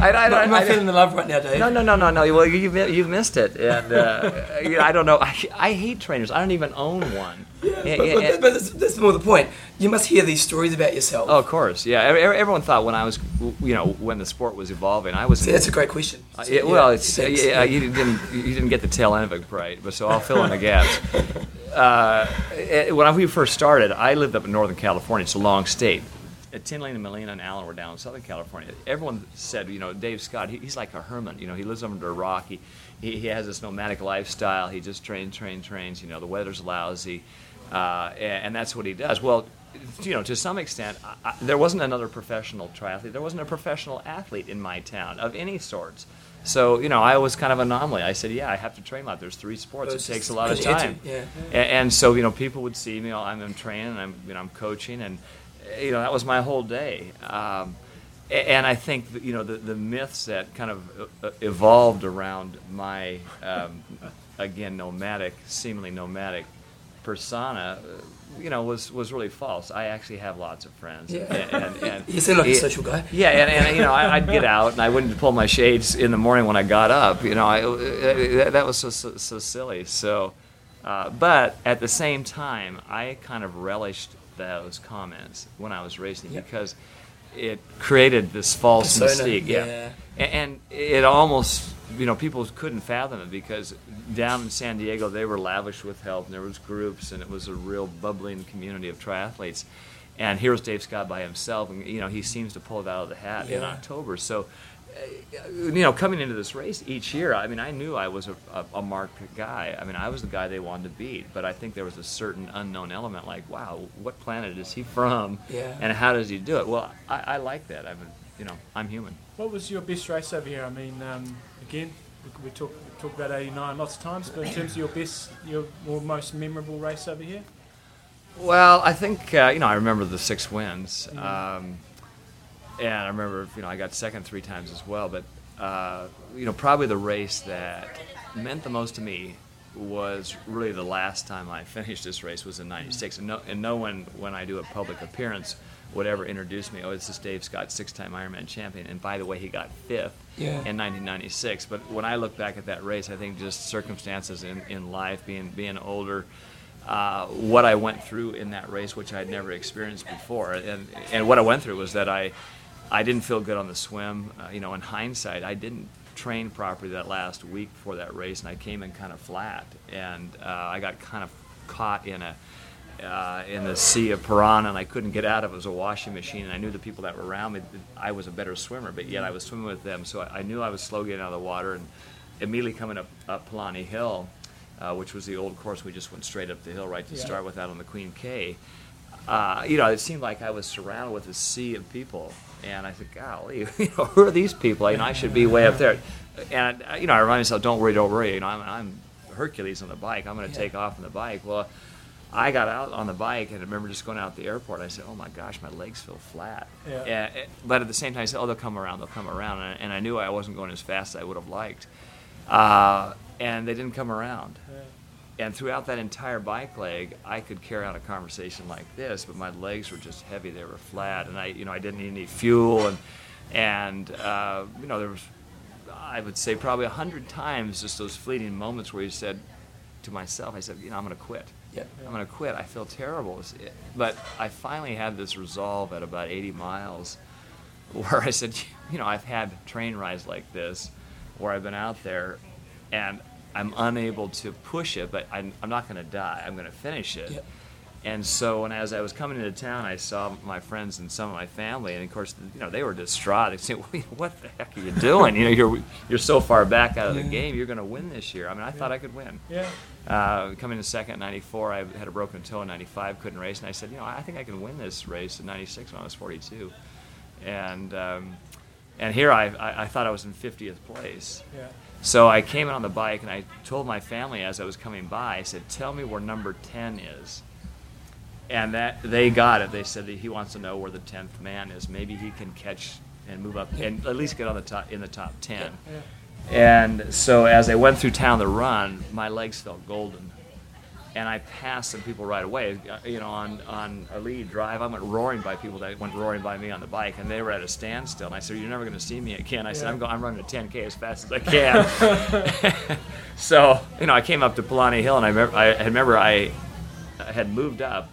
I, I, I, I'm not feeling the love right now, Dave. No, no, no, no, no. Well, you you missed it, and uh, you know, I don't know. I, I hate trainers. I don't even own one. Yeah, yeah, but, yeah, but, but this, this is more the point. You must hear these stories about yourself. Oh, of course, yeah. Everyone thought when I was, you know, when the sport was evolving, I was. See, that's a great question. Uh, yeah, well, it's, yeah, yeah, you didn't you didn't get the tail end of it right, but so I'll fill in the gaps. Uh, when we first started, I lived up in Northern California. It's a long state. Tinley and Melina and Alan were down in Southern California. Everyone said, you know, Dave Scott, he, he's like a hermit. You know, he lives under a rock. He, he he has this nomadic lifestyle. He just trains, trains, trains. You know, the weather's lousy. Uh, and, and that's what he does. Well, you know, to some extent, I, I, there wasn't another professional triathlete. There wasn't a professional athlete in my town of any sorts. So, you know, I was kind of an anomaly. I said, yeah, I have to train a lot. There's three sports. It takes a lot of time. Yeah. And, and so, you know, people would see me. I'm, I'm training. And I'm, you know, I'm coaching. And, you know, that was my whole day. Um, and I think, that, you know, the, the myths that kind of evolved around my, um, again, nomadic, seemingly nomadic, persona, you know, was, was really false. I actually have lots of friends. Yeah. And, and, and you seem like a social guy. Yeah, and, and you know, I, I'd get out and I wouldn't pull my shades in the morning when I got up. You know, I, that was so so, so silly. So, uh, but at the same time, I kind of relished those comments when I was racing yeah. because it created this false mystique. Yeah, yeah. And, and it almost. You know, people couldn't fathom it because down in San Diego they were lavish with help, and there was groups, and it was a real bubbling community of triathletes. And here's Dave Scott by himself, and you know he seems to pull it out of the hat yeah. in October. So, you know, coming into this race each year, I mean, I knew I was a, a, a marked guy. I mean, I was the guy they wanted to beat, but I think there was a certain unknown element, like, wow, what planet is he from, yeah. and how does he do it? Well, I, I like that. I mean, you know, I'm human. What was your best race over here? I mean, um, again, we, we talked we talk about eighty-nine lots of times, but in terms of your best, your or most memorable race over here? Well, I think, uh, you know, I remember the six wins. Yeah. Um, and I remember, you know, I got second three times as well. But, uh, you know, probably the race that meant the most to me was really the last time I finished this race was in ninety-six. And no, and no one, when I do a public appearance, would ever introduce me, oh, this is Dave Scott, six-time Ironman champion. And by the way, he got fifth yeah. in nineteen ninety-six. But when I look back at that race, I think just circumstances in, in life, being being older, uh, what I went through in that race, which I'd never experienced before. And and what I went through was that I, I didn't feel good on the swim. Uh, you know, in hindsight, I didn't train properly that last week before that race, and I came in kind of flat. And uh, I got kind of caught in a... Uh, in the sea of piranha, and I couldn't get out of it. It was a washing machine, and I knew the people that were around me, I was a better swimmer, but yet I was swimming with them, so I, I knew I was slow getting out of the water. And immediately coming up, up Polani Hill, uh, which was the old course, we just went straight up the hill right to yeah. start with out on the Queen K. Uh, you know, it seemed like I was surrounded with a sea of people, and I said, golly, you know, who are these people? You know, I should be way up there. And, you know, I remind myself, don't worry, don't worry, you know, I'm, I'm Hercules on the bike, I'm going to yeah. take off on the bike. Well, I got out on the bike, and I remember just going out the airport. I said, oh, my gosh, my legs feel flat. Yeah. And, but at the same time, I said, oh, they'll come around, they'll come around. And I, and I knew I wasn't going as fast as I would have liked. Uh, and they didn't come around. Yeah. And throughout that entire bike leg, I could carry on a conversation like this, but my legs were just heavy. They were flat, and I, you know, I didn't need any fuel. And, and uh, you know, there was, I would say, probably a hundred times just those fleeting moments where you said to myself, I said, you know, I'm going to quit. Yeah. I'm going to quit. I feel terrible. But I finally had this resolve at about eighty miles where I said, you know, I've had train rides like this where I've been out there and I'm unable to push it, but I'm, I'm not going to die. I'm going to finish it. Yeah. And so and as I was coming into town, I saw my friends and some of my family, and of course, you know, they were distraught. They said, what the heck are you doing? You know, you're you're so far back out of the yeah. game. You're going to win this year. I mean, I yeah. thought I could win. Yeah. Uh, coming in second in ninety-four, I had a broken toe in ninety-five, couldn't race, and I said, you know, I think I can win this race in ninety-six when I was forty-two. and um, and here I, I I thought I was in fiftieth place. Yeah. So I came in on the bike and I told my family as I was coming by, I said, "Tell me where number ten is." And that they got it. They said that he wants to know where the tenth man is. Maybe he can catch and move up and at least get on the top in the top ten. Yeah. And so as I went through town the run, my legs felt golden. And I passed some people right away. You know, on, on a lead drive, I went roaring by people that went roaring by me on the bike, and they were at a standstill. And I said, "You're never going to see me again." I yeah. said, I'm, go- I'm running a ten K as fast as I can. So, you know, I came up to Polani Hill, and I remember, I remember I had moved up,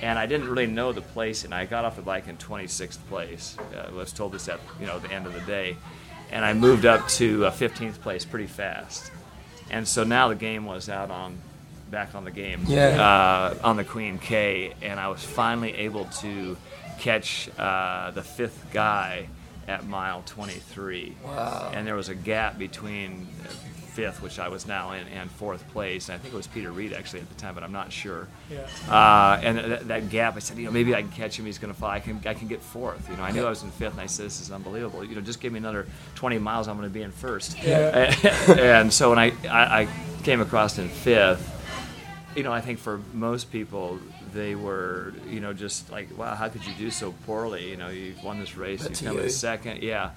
and I didn't really know the place, and I got off the bike in twenty-sixth place. Uh, I was told this at, you know, the end of the day. And I moved up to uh, fifteenth place pretty fast. And so now the game was out on... back on the game yeah. uh, on the Queen K, and I was finally able to catch uh, the fifth guy at mile twenty-three. Wow. And there was a gap between fifth, which I was now in, and fourth place, and I think it was Peter Reed actually at the time, but I'm not sure. Yeah. Uh, and th- that gap, I said, you know, maybe I can catch him, he's going to fly, I can, I can get fourth. You know, I knew I was in fifth, and I said, this is unbelievable. You know, just give me another twenty miles, I'm going to be in first. Yeah. And so when I, I, I came across in fifth, you know, I think for most people, they were, you know, just like, wow, how could you do so poorly? You know, you've won this race, you've come in second. Yeah.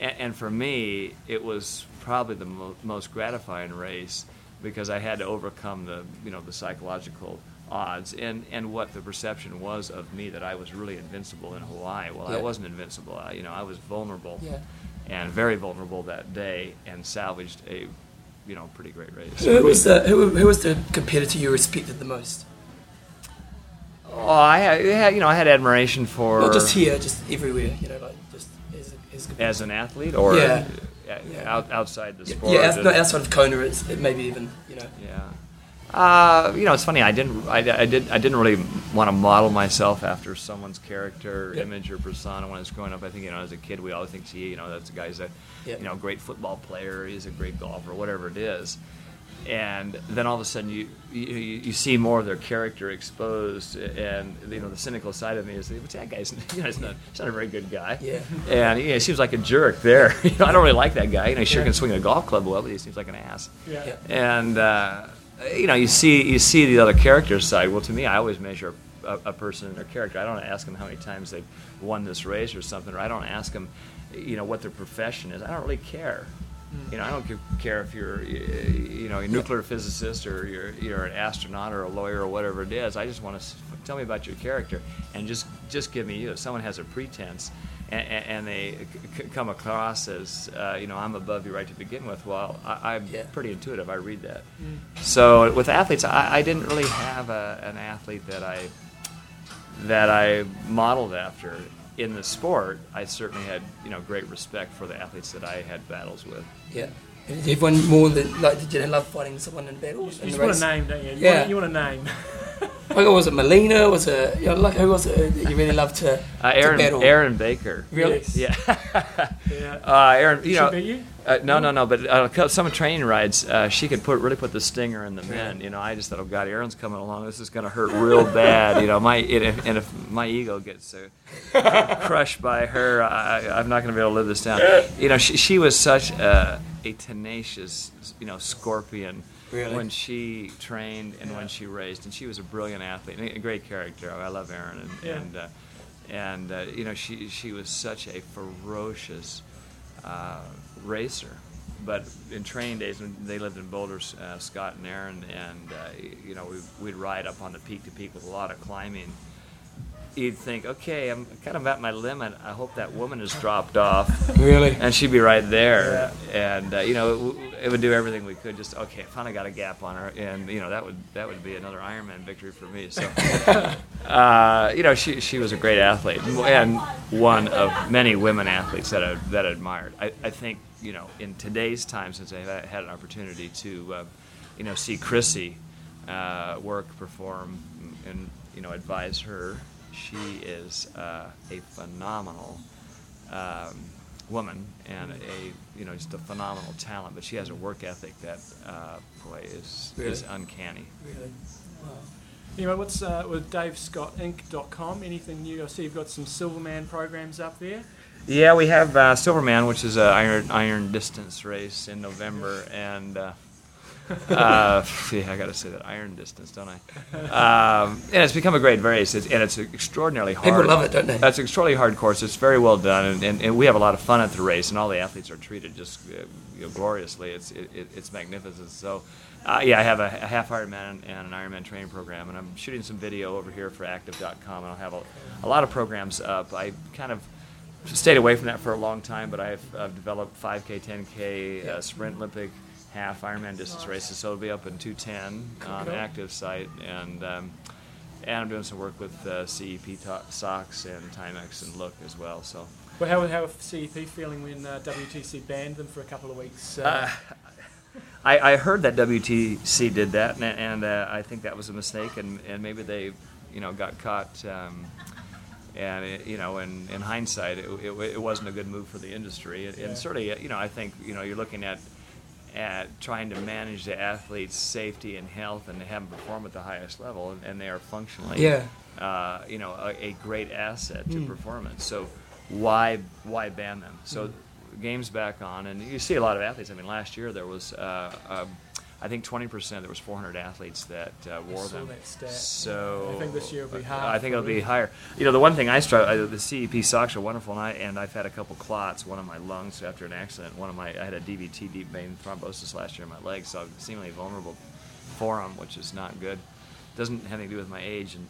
And, and for me, it was probably the mo- most gratifying race because I had to overcome the, you know, the psychological odds and, and what the perception was of me that I was really invincible in Hawaii. Well, yeah. I wasn't invincible. I, you know, I was vulnerable yeah. and very vulnerable that day and salvaged a you know, pretty great race. Who was the who, who was the competitor you respected the most? Oh, I had, you know I had admiration for. Not just here, just everywhere. You know, like just as a, as, a as an athlete or yeah. out, outside the sport. Yeah, yeah, outside of Kona, it's it maybe even you know. Yeah. Uh, you know, it's funny. I didn't. I, I did. I didn't really want to model myself after someone's character, yep. image, or persona when I was growing up. I think you know, as a kid, we always think, "See, you know, that's a guy's a, yep. you know, great football player. He's a great golfer, whatever it is." And then all of a sudden, you you, you see more of their character exposed, and you know, the cynical side of me is, "What's that guy's? You know, he's not. He's not a very good guy." Yeah. And yeah, he seems like a jerk there. You know, I don't really like that guy. You know, he sure yeah. can swing a golf club well, but he seems like an ass. Yeah. yeah. And. Uh, You know, you see you see the other character side. Well, to me, I always measure a, a person and their character. I don't ask them how many times they've won this race or something, or I don't ask them, you know, what their profession is. I don't really care. You know, I don't care if you're, you know, a nuclear physicist or you're you're an astronaut or a lawyer or whatever it is. I just want to tell me about your character and just, just give me you. If someone has a pretense and, and they c- come across as, uh, you know, I'm above you right to begin with, well, I, I'm yeah. pretty intuitive. I read that. Mm. So with athletes, I, I didn't really have a, an athlete that I that I modeled after. In the sport, I certainly had, you know, great respect for the athletes that I had battles with. Yeah. Did you won more than, like, did you love fighting someone in battle? You, in you just race? Want a name, don't you? you yeah. Want, you want a name. Like, was it Melina? Was it, you know, like, who was it that you really loved to, uh, Aaron, to battle? Aaron Baker. Really? Yes. Yeah. yeah. Uh, Aaron, you know. She beat you? Uh, no, no, no, but uh, some training rides, uh, she could put really put the stinger in the men. You know, I just thought, oh, God, Aaron's coming along. This is going to hurt real bad. You know, my it, and if my ego gets uh, crushed by her, I, I'm not going to be able to live this down. You know, she, she was such a, a tenacious, you know, scorpion really? When she trained and yeah. when she raced. And she was a brilliant athlete and a great character. I love Aaron. And, yeah. and, uh, and uh, you know, she, she was such a ferocious uh racer, but in training days when they lived in Boulder, uh, Scott and Aaron, and uh, you know we'd, we'd ride up on the peak to peak with a lot of climbing. You'd think, okay, I'm kind of at my limit. I hope that woman has dropped off. Really? And she'd be right there. Yeah. And uh, you know it, it would do everything we could. Just okay, finally got a gap on her, and you know that would that would be another Ironman victory for me. So uh, you know she she was a great athlete and one of many women athletes that I that I admired. I, I think. You know, in today's time, since I've had an opportunity to, uh, you know, see Chrissy uh, work, perform, and, you know, advise her, she is uh, a phenomenal um, woman and a, you know, just a phenomenal talent. But she has a work ethic that, uh, boy, is, really? Is uncanny. Really? Wow. Anyway, what's uh, with Dave Scott Inc dot com? Anything new? I see you've got some Silverman programs up there. Yeah, we have uh, Silverman, which is an iron, iron distance race in November, and uh, uh, yeah, I got to say that iron distance, don't I? Um, and it's become a great race, it's, and it's extraordinarily hard. People love it, don't they? That's an extraordinarily hard course. It's very well done, and, and, and we have a lot of fun at the race, and all the athletes are treated just uh, you know, gloriously. It's it, it, it's magnificent. So, uh, yeah, I have a, a half Ironman and an Ironman training program, and I'm shooting some video over here for active dot com, and I'll have a, a lot of programs up. I kind of stayed away from that for a long time, but I've, I've developed five K, ten K, uh, sprint Olympic, half Ironman distance races, so it'll be up in two ten on um, active site, and um, and I'm doing some work with uh, C E P to- socks and Timex and Look as well. So, well, how how is C E P feeling when uh, W T C banned them for a couple of weeks? Uh, uh, I, I heard that W T C did that, and, and uh, I think that was a mistake, and, and maybe they, you know, got caught. Um, And, it, you know, in, in hindsight, it, it, it wasn't a good move for the industry. It, yeah. And certainly, you know, I think, you know, you're looking at at trying to manage the athletes' safety and health and to have them perform at the highest level, and, and they are functionally, yeah. uh, you know, a, a great asset to mm. performance. So why why ban them? So mm. the game's back on, and you see a lot of athletes. I mean, last year there was, uh, uh, I think, twenty percent, there was four hundred athletes that uh, wore I saw them. That stat. So I think this year will be higher. I think it'll be higher. You know, the one thing I struggle, the C E P socks are wonderful, and, I, and I've had a couple clots, one in my lungs after an accident, one of my, I had a D V T, deep vein thrombosis last year in my legs, so I'm seemingly vulnerable forum, which is not good. Doesn't have anything to do with my age, and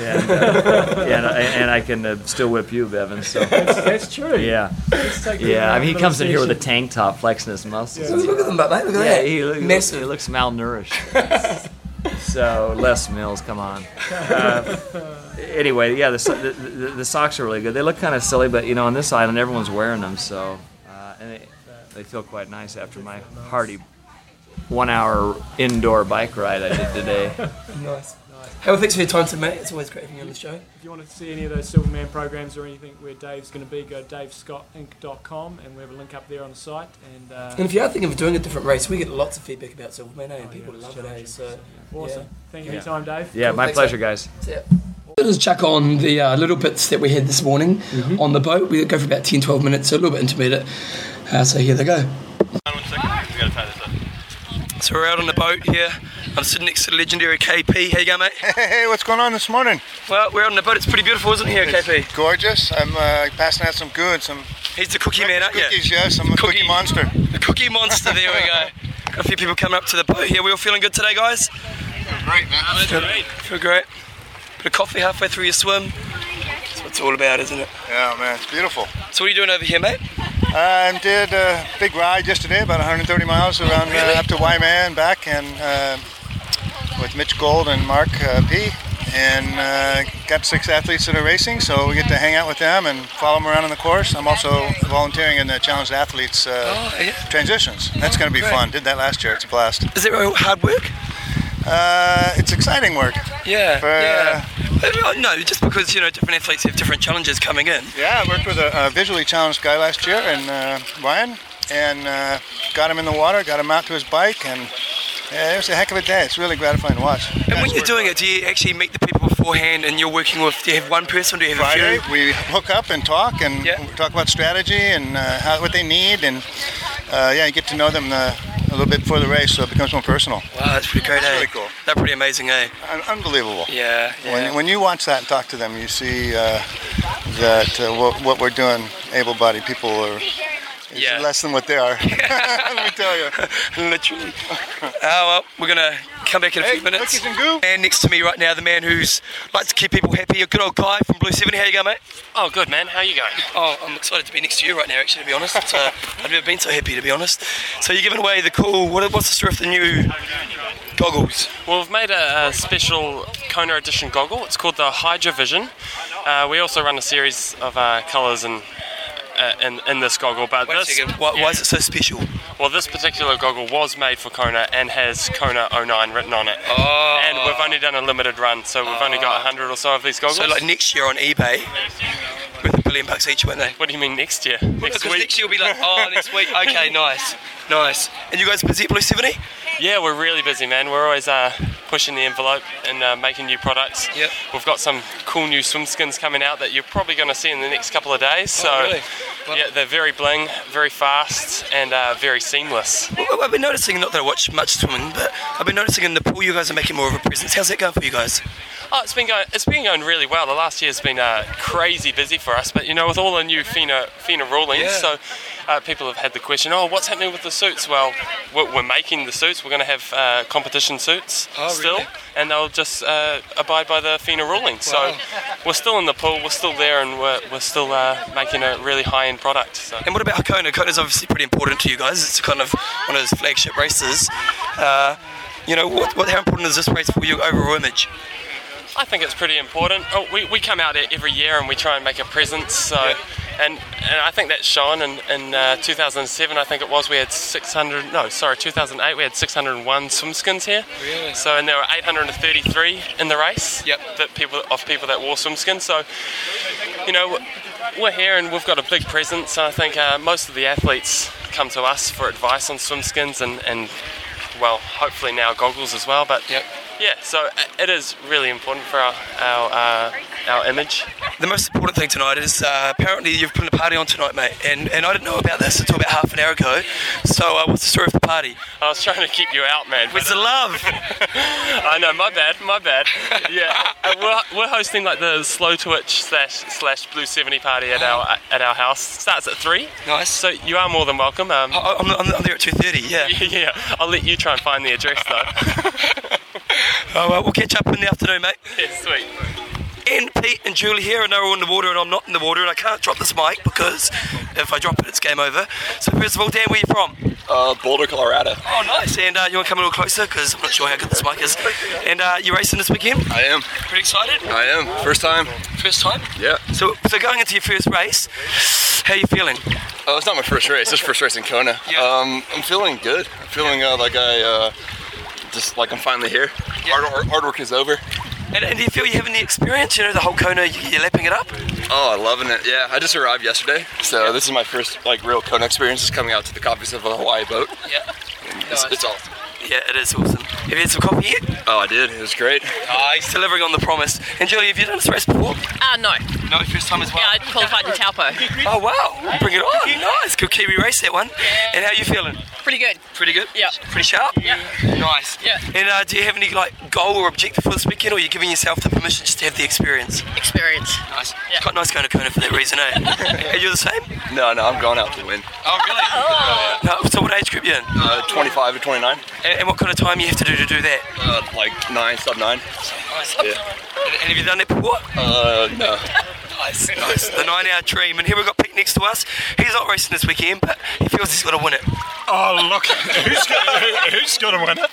and, uh, and, I, and I can uh, still whip you, Bevan. So that's, that's true. Yeah, like yeah. I mean, he comes in here with a tank top, flexing his muscles. Yeah. Look at him, mate. Look at yeah, that. He, look, Massive. he looks malnourished. So Les Mills, come on. Uh, anyway, yeah, the, the, the, the socks are really good. They look kind of silly, but you know, on this island, everyone's wearing them, so uh, and they, they feel quite nice after my hearty one-hour indoor bike ride I did today. nice. nice. Hey, well, thanks for your time, mate. It's always great having you on the show. If you want to see any of those Silverman programs or anything where Dave's going to be, go Dave Scott Inc dot com, and we have a link up there on the site. And uh, and if you are thinking of doing a different race, we get lots of feedback about Silverman, eh? and oh, people yeah, love it, eh? So, yeah. Awesome. Yeah. Thank you for yeah. your time, Dave. Yeah, cool. my thanks, pleasure, guys. See ya. Let's chuck on the uh, little bits that we had this morning mm-hmm. on the boat. We go for about ten to twelve minutes, so a little bit intermediate. Uh, so here they go. One second, we've got to tie this up. So we're out on the boat here. I'm sitting next to the legendary K P. How you going, mate? Hey, what's going on this morning? Well, we're out on the boat. It's pretty beautiful, isn't it here, it's K P? Gorgeous. I'm uh, passing out some good. Some. He's the cookie man, aren't you? Cookies, yes. I'm the cookie, cookie monster. The cookie monster. There we go. Got a few people coming up to the boat here. We all feeling good today, guys? Feel great, man. Oh, that's feel, great. Feel great. Bit of coffee halfway through your swim. That's what it's all about, isn't it? Yeah, man. It's beautiful. So what are you doing over here, mate? I did a big ride yesterday, about one hundred thirty miles around really? uh, up to Waiman back, and uh, with Mitch Gold and Mark uh, P. And uh, got six athletes that are racing, so we get to hang out with them and follow them around on the course. I'm also volunteering in the Challenged Athletes uh, oh, yeah. transitions. That's going to be Great. fun. Did that last year. It's a blast. Is it hard work? Uh, it's exciting work. Yeah. For, yeah. Uh, No, just because, you know, different athletes have different challenges coming in. Yeah, I worked with a, a visually challenged guy last year, and uh, Ryan, and uh, got him in the water, got him out to his bike, and yeah, it was a heck of a day. It's really gratifying to watch. And when you're doing it, do you actually meet the people beforehand, and you're working with, do you have one person, do you have Friday, a few? Friday, we hook up and talk, and yeah. talk about strategy, and uh, how, what they need, and uh, yeah, you get to know them the, a little bit before the race, so it becomes more personal. Wow, that's pretty great, that's eh? Really cool. That's pretty amazing, eh? Un- unbelievable. Yeah, yeah. When, when you watch that and talk to them, you see uh, that uh, what, what we're doing, able-bodied people are yeah. less than what they are. Let me tell you. Literally. Oh, well, we're going to come back in a hey, few minutes. Cookies and goo. And next to me right now, the man who's likes to keep people happy, a good old guy from Blue Seventy. How you going, mate? Oh, good, man. How you going? Oh, I'm excited to be next to you right now, actually, to be honest. Uh, I've never been so happy, to be honest. So you're giving away the cool, what, what's the story of the new goggles? Well, we've made a, a special Kona edition goggle. It's called the Hydra Vision. Uh, we also run a series of uh, colours and Uh, in, in this goggle, but Wait this, why, yeah. why is it so special? Well, this particular goggle was made for Kona and has Kona oh nine written on it. Oh. And we've only done a limited run, so we've oh. only got one hundred or so of these goggles. So, like next year on eBay, with a billion bucks each, won't they? What do you mean next year? Well, next week? Next year will be like, oh, next week. Okay, nice, nice. And you guys busy at Blue Seventy? Yeah, we're really busy, man. We're always uh, pushing the envelope and uh, making new products. Yep. We've got some cool new swim skins coming out that you're probably going to see in the next couple of days. So, oh, really? Wow. Yeah, they're very bling, very fast, and uh, very seamless. Well, I've been noticing, not that I watch much swimming, but I've been noticing in the pool you guys are making more of a presence. How's that going for you guys? Oh, it's been going. It's been going really well. The last year's been uh, crazy busy for us, but you know, with all the new FINA FINA rulings, yeah. so uh, people have had the question, "Oh, what's happening with the suits?" Well, we're, we're making the suits. We're going to have uh, competition suits oh, still, really? And they'll just uh, abide by the FINA ruling. Wow. So we're still in the pool. We're still there, and we're we're still uh, making a really high-end product. So. And what about Kona? Kona's obviously pretty important to you guys. It's kind of one of those flagship races. Uh, you know, what, what how important is this race for your overall image? I think it's pretty important. Oh, we, we come out every year and we try and make a presence. So, yeah. and, and I think that's shown in, in uh, two thousand seven. I think it was we had six hundred. No, sorry, two thousand eight we had six hundred one swim skins here. Really? So and there were eight hundred thirty-three in the race. Yep. That people of people that wore swim skins. So, you know, we're here and we've got a big presence. And I think uh, most of the athletes come to us for advice on swim skins and, and well, hopefully now goggles as well. But. Yep. Yeah, so it is really important for our our, uh, our image. The most important thing tonight is uh, apparently you've put a party on tonight, mate, and and I didn't know about this until about half an hour ago. So uh, what's the story of the party? I was trying to keep you out, man. Where's the love? I know, my bad, my bad. Yeah, we're we're hosting like the slow twitch slash slash Blue Seventy party at oh. our at our house. Starts at three. Nice. So you are more than welcome. Um, I, I'm, I'm there at two thirty. Yeah. Yeah. I'll let you try and find the address though. Oh, well, we'll catch up in the afternoon, mate. Yeah, sweet. And Pete and Julie here, and they're all in the water, and I'm not in the water, and I can't drop this mic because if I drop it, it's game over. So first of all, Dan, where are you from? Uh, Boulder, Colorado. Oh, nice. And uh, you want to come a little closer because I'm not sure how good this mic is. And uh, you racing this weekend? I am. Pretty excited? I am. First time. First time? Yeah. So, so going into your first race, how are you feeling? Oh, it's not my first race. It's first race in Kona. Yeah. Um, I'm feeling good. I'm feeling uh, like I... Uh, Just like I'm finally here. Yeah. Hard, hard work is over. And, and do you feel you have any experience? You know, the whole Kona, you're lapping it up? Oh, loving it. Yeah, I just arrived yesterday. So yeah. This is my first like real Kona experience is coming out to the coffees of a Hawaii boat. Yeah. It's, nice. It's awesome. Yeah, it is awesome. Have you had some coffee yet? Oh, I did. It was great. Oh, he's delivering on the promise. And Julie, have you done this race before? Uh, no. No, first time as well? Yeah, I qualified in Taupo. Oh, wow. Bring it on. Nice. Good Kiwi race, that one. Yeah. And how are you feeling? Pretty good. Pretty good? Yeah. Pretty sharp? Yeah. Nice. Yeah. And uh, do you have any like goal or objective for this weekend, or are you giving yourself the permission just to have the experience? Experience. Nice. Yeah. Quite nice going to Kona for that reason, eh? Are you the same? No, no, I'm going out to win. Oh, really? Oh. Uh, no, so what age group are you in? Uh, twenty-five or twenty-nine. And, and what kind of time you have to do to do that? Uh, like nine, sub nine. Nice. Yeah. And, and have you done that before? Uh, no. Nice, nice. The nine-hour dream. And here we've got Pete next to us. He's not racing this weekend, but he feels he's got to win it. Oh, look. Who's got, who, who's got to win it?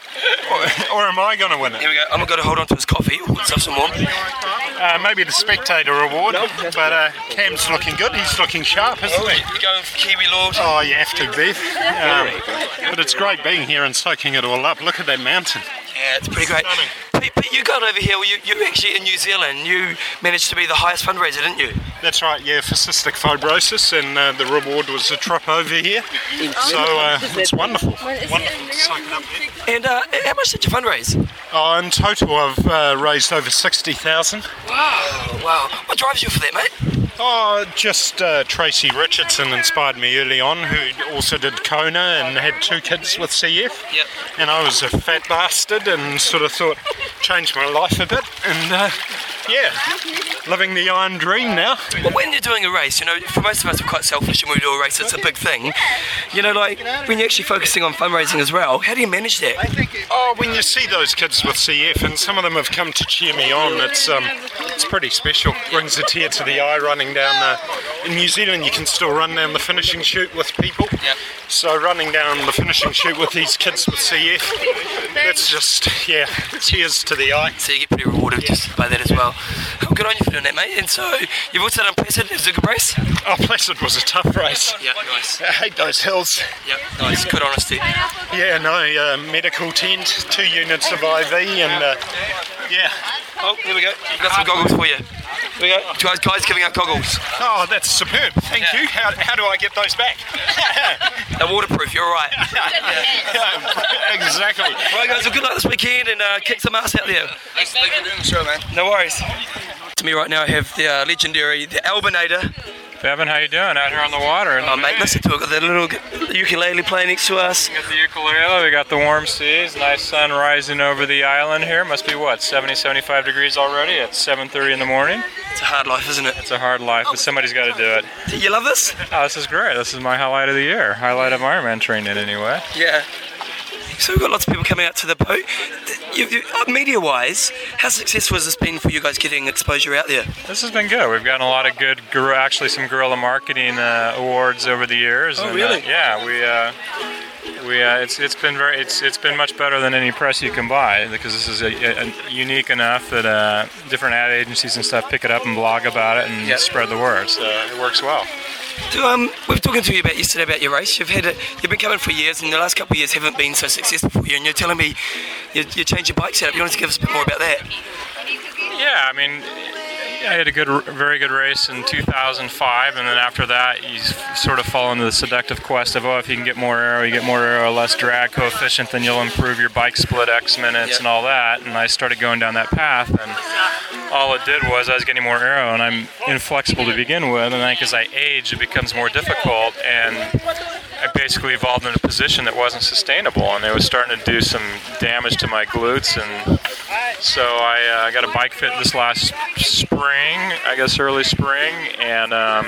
Or, or am I going to win it? Here we go. I'm going to hold on to his coffee. What's up some more? Uh, maybe the spectator award. No, but uh, Cam's looking good. He's looking sharp, isn't he? You're going for Kiwi Lord. Oh, you have to, Bev. Um, but it's great being here and soaking it all up. Look at that mountain. Yeah, it's pretty great. Pete, Pete, you got over here. Well, you, you're actually in New Zealand. You managed to be the highest fundraiser, didn't you? That's right, yeah, for cystic fibrosis, and uh, the reward was a trip over here. So uh, it's wonderful. Wonderful. And uh, how much did you fundraise? Oh, in total, I've uh, raised over sixty thousand dollars. Wow, wow. What drives you for that, mate? Oh, just uh, Tracy Richardson inspired me early on, who also did Kona and had two kids with C F. Yep. And I was a fat bastard and sort of thought, changed my life a bit. And uh, yeah, living the iron dream now. Well, when you're doing a race, you know, for most of us, we're quite selfish, and when we do a race, it's a big thing. You know, like, when you're actually focusing on fundraising as well, how do you manage that? Oh, when you see those kids with C F, and some of them have come to cheer me on, it's, um, it's pretty special. Brings a tear to the eye running down the, in New Zealand you can still run down the finishing chute with people. Yep. So running down the finishing chute with these kids with C F, that's just, yeah, tears to the eye. So you get pretty rewarded, yes, just by that as well. Oh, good on you for doing that, mate. And so you've also done Placid. It was a good race. Oh, Placid was a tough race. Yeah, nice. I hate those hills. Yep, nice. Good honesty. Yeah, no, uh, medical tent, two units of I V, and uh, yeah. Oh, here we go. We've got some goggles for you. There we go. Guys, guys giving out goggles. Oh, that's superb. Thank yeah. you. How, how do I get those back? They're waterproof. You're right. yeah, exactly. All right, guys. Well, good luck this weekend and uh, kick some ass out there. Thanks, David. Sure, man. No worries. To me right now, I have the uh, legendary, the Albinator. Bevan, how you doing out here on the water? In oh, the mate, moon. Listen to it. Got that little ukulele playing next to us. We got the ukulele. We got the warm seas. Nice sun rising over the island here. Must be, what, seventy, seventy-five degrees already at seven thirty in the morning? It's a hard life, isn't it? It's a hard life, but somebody's got to do it. You love this? Oh, this is great. This is my highlight of the year. Highlight of Ironman training, anyway. Yeah. So we've got lots of people coming out to the boat. You, you, media-wise, how successful has this been for you guys getting exposure out there? This has been good. We've gotten a lot of good, actually some guerrilla marketing uh, awards over the years. Oh, and, really? Uh, yeah, we uh, we uh, it's it's been very it's it's been much better than any press you can buy, because this is a, a, unique enough that uh, different ad agencies and stuff pick it up and blog about it and yep. spread the word. So it works well. So, um, we were talking to you about yesterday about your race. You've had it. You've been coming for years, and the last couple of years haven't been so successful for you. And you're telling me you, you changed your bike setup. You want to give us a bit more about that? Yeah, I mean, I had a good, very good race in two thousand five, and then after that, you sort of fall into the seductive quest of, oh, if you can get more aero, you get more aero, less drag coefficient, then you'll improve your bike split X minutes yep. and all that. And I started going down that path, and all it did was I was getting more aero, and I'm inflexible to begin with, and then as I age, it becomes more difficult, and I basically evolved in a position that wasn't sustainable, and it was starting to do some damage to my glutes, and so I uh, got a bike fit this last spring, I guess early spring, and um,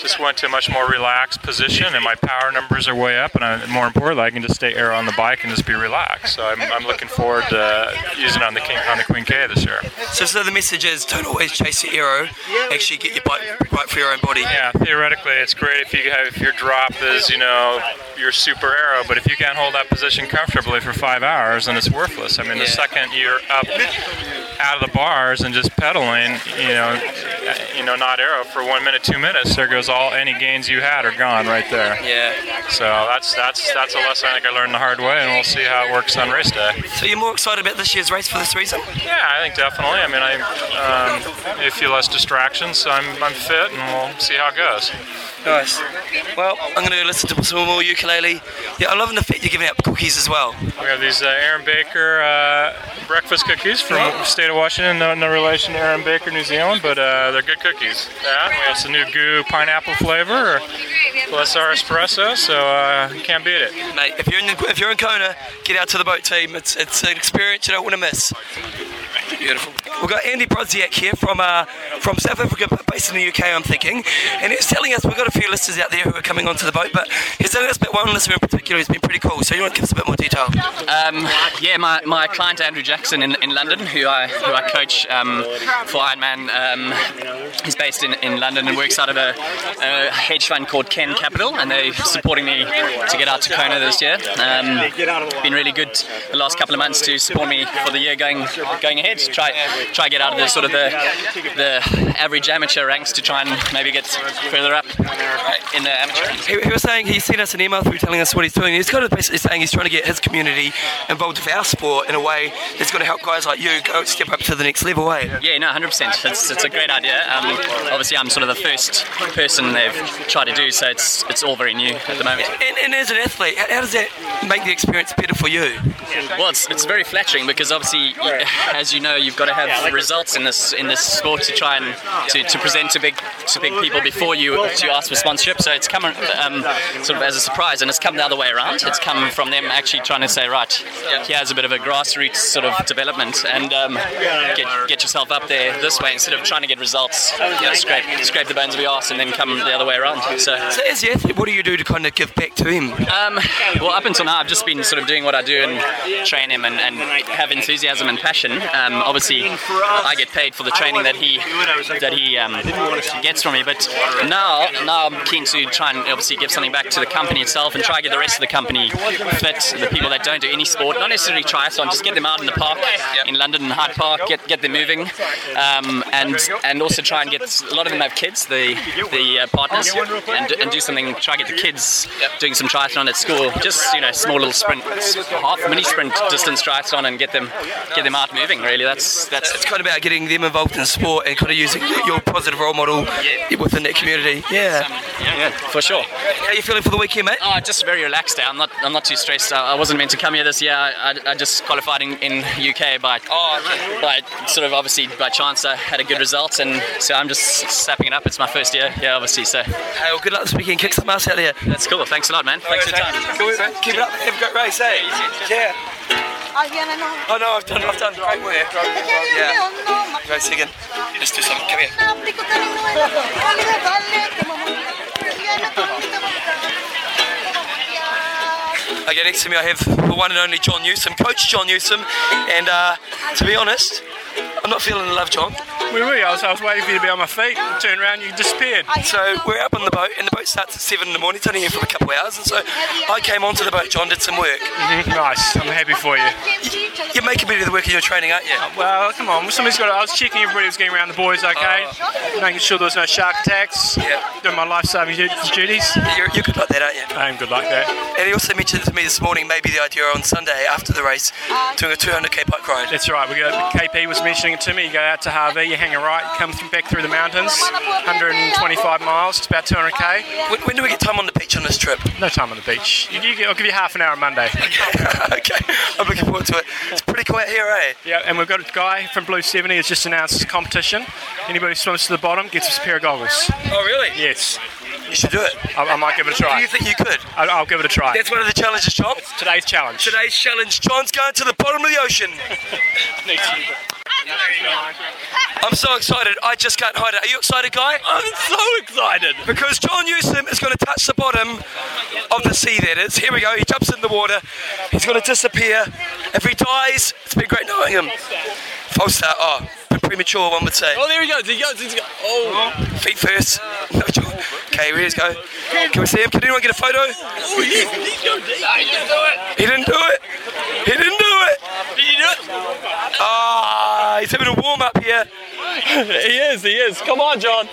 just went to a much more relaxed position, and my power numbers are way up, and I, more importantly, I can just stay air on the bike and just be relaxed. So I'm, I'm looking forward to uh, using it on the, King, on the Queen K this year. So, so the message is, don't always chase the aero, actually get your bike right for your own body. Yeah, theoretically, it's great if you have if your drop is, you know, your super aero, but if you can't hold that position comfortably for five hours, then it's worthless. I mean, yeah. the second you're up out of the bars and just pedaling, you know, you know, not aero for one minute, two minutes, there goes all any gains you had are gone right there. Yeah. So that's that's that's a lesson I think I learned the hard way, and we'll see how it works on race day. So you're more excited about this year's race for this reason? Yeah, I think definitely. I mean, I um, a few less distractions, so I'm I'm fit, and we'll see how it goes. Nice. Well, I'm going to listen to some more ukulele. Yeah, I'm loving the fact you're giving out cookies as well. We have these uh, Aaron Baker uh, breakfast cookies from the state of Washington. No, no relation to Aaron Baker, New Zealand, but uh, they're good cookies. Yeah, we have some new goo pineapple flavor plus our espresso, so uh, you can't beat it. Mate, if you're in the, if you're in Kona, get out to the boat team. It's it's an experience you don't want to miss. Beautiful. We've got Andy Brodziak here from uh, from South Africa, but based in the U K, I'm thinking. And he's telling us we've got a few listeners out there who are coming onto the boat, but he's telling us about one listener in particular who's been pretty cool. So you want to give us a bit more detail? Um, yeah, my, my client Andrew Jackson in, in London, who I who I coach um, for Ironman, um, is based in, in London and works out of a, a hedge fund called Ken Capital, and they're supporting me to get out to Kona this year. Um, been really good the last couple of months to support me for the year going going ahead. To try try get out of the sort of the the average amateur ranks to try and maybe get further up in the amateur ranks. He, he was saying he sent us an email through telling us what he's doing. He's kind of basically saying he's trying to get his community involved with our sport in a way that's going to help guys like you go step up to the next level, eh? Yeah, no, one hundred percent. It's it's a great idea. Um, obviously, I'm sort of the first person they've tried to do, so it's it's all very new at the moment. And, and as an athlete, how does that make the experience better for you? Well, it's it's very flattering because obviously, as you know, you've got to have results in this in this sport to try and to, to present to big to big people before you to ask for sponsorship. So it's come um, sort of as a surprise, and it's come the other way around. It's come from them actually trying to say, right, here's a bit of a grassroots sort of development, and um, get get yourself up there this way instead of trying to get results. You know, scrape scrape the bones of your ass and then come the other way around. So, so as the athlete, what do you do to kind of give back to him? Um, well, up until now, I've just been sort of doing what I do and train him and, and have enthusiasm and passion. Um, Obviously, I get paid for the training that he that he um, gets from me. But now, now I'm keen to try and obviously give something back to the company itself and try to get the rest of the company fit. The people that don't do any sport, not necessarily triathlon, just get them out in the park in London and Hyde Park, get get them moving, um, and and also try and get a lot of them have kids, the the uh, partners, and and do something. Try to get the kids doing some triathlon at school, just you know, small little sprint, half mini sprint distance stripes on and get them get them out moving. Really, that's that's it's kind of about getting them involved in sport and kind of using your positive role model yeah. within that community. Yeah. Um, yeah, yeah, for sure. How are you feeling for the weekend, mate? Oh, just very relaxed. I'm not I'm not too stressed. I wasn't meant to come here this year. I, I just qualified in, in U K by oh, okay. by sort of obviously by chance. I had a good result, and so I'm just sapping it up. It's my first year. Yeah, obviously. So. Hey, well, good luck this weekend. Kick some ass out there. That's cool. Thanks a lot, man. Thanks for your time. Keep it up. Have a great race, eh? Yeah. Oh no, I've done. I've done great work. Yeah. Go second. Let's do something. Come here. Okay, next to me I have the one and only John Newsom, Coach John Newsom, and uh, to be honest, I'm not feeling the love, John. We were. I was, I was waiting for you to be on my feet. And turn around, you disappeared. So we're up on the boat, and the boat starts at seven in the morning. It's only here for a couple of hours, and so I came onto the boat. John did some work. Mm-hmm. Nice. I'm happy for you. You're making me do the work of your training, aren't you? Well, come on. Somebody's got. To, I was checking everybody was getting around the boys, okay, uh, making sure there was no shark attacks. Yeah. Doing my life-saving duties. You're, you're good like that, aren't you? I am good like that. And he also mentioned to me this morning maybe the idea on Sunday after the race doing a two hundred k bike ride. That's right. We got K P was mentioning it to me. You go out to Harvey, you hang a right, you come th- back through the mountains, one hundred twenty-five miles, it's about two hundred k. When, when do we get time on the beach on this trip? No time on the beach. You, you, I'll give you half an hour on Monday. Okay. okay, I'm looking forward to it. It's pretty quiet here, eh? Yeah, and we've got a guy from Blue Seventy who's just announced his competition. Anybody who swims to the bottom gets a pair of goggles. Oh, really? Yes. You should do it. I, I might give it a try. Do you think you could? I, I'll give it a try. That's one of the challenges, John. It's today's challenge. Today's challenge. John's going to the bottom of the ocean. I'm so excited. I just can't hide it. Are you excited, Guy? I'm so excited. Because John Newsom is going to touch the bottom of the sea, that is. Here we go. He jumps in the water. He's going to disappear. If he dies, it's been great knowing him. False start. Oh, premature, one would say. Oh, there he goes. He goes. He goes. Oh. oh. Feet first. No, John. Okay, here he is. Go. Can we see him? Can anyone get a photo? Oh, he didn't do it. He didn't do it. He didn't do it. Did you do it? Ah, oh, he's having a warm up here. He is, he is. Come on, John.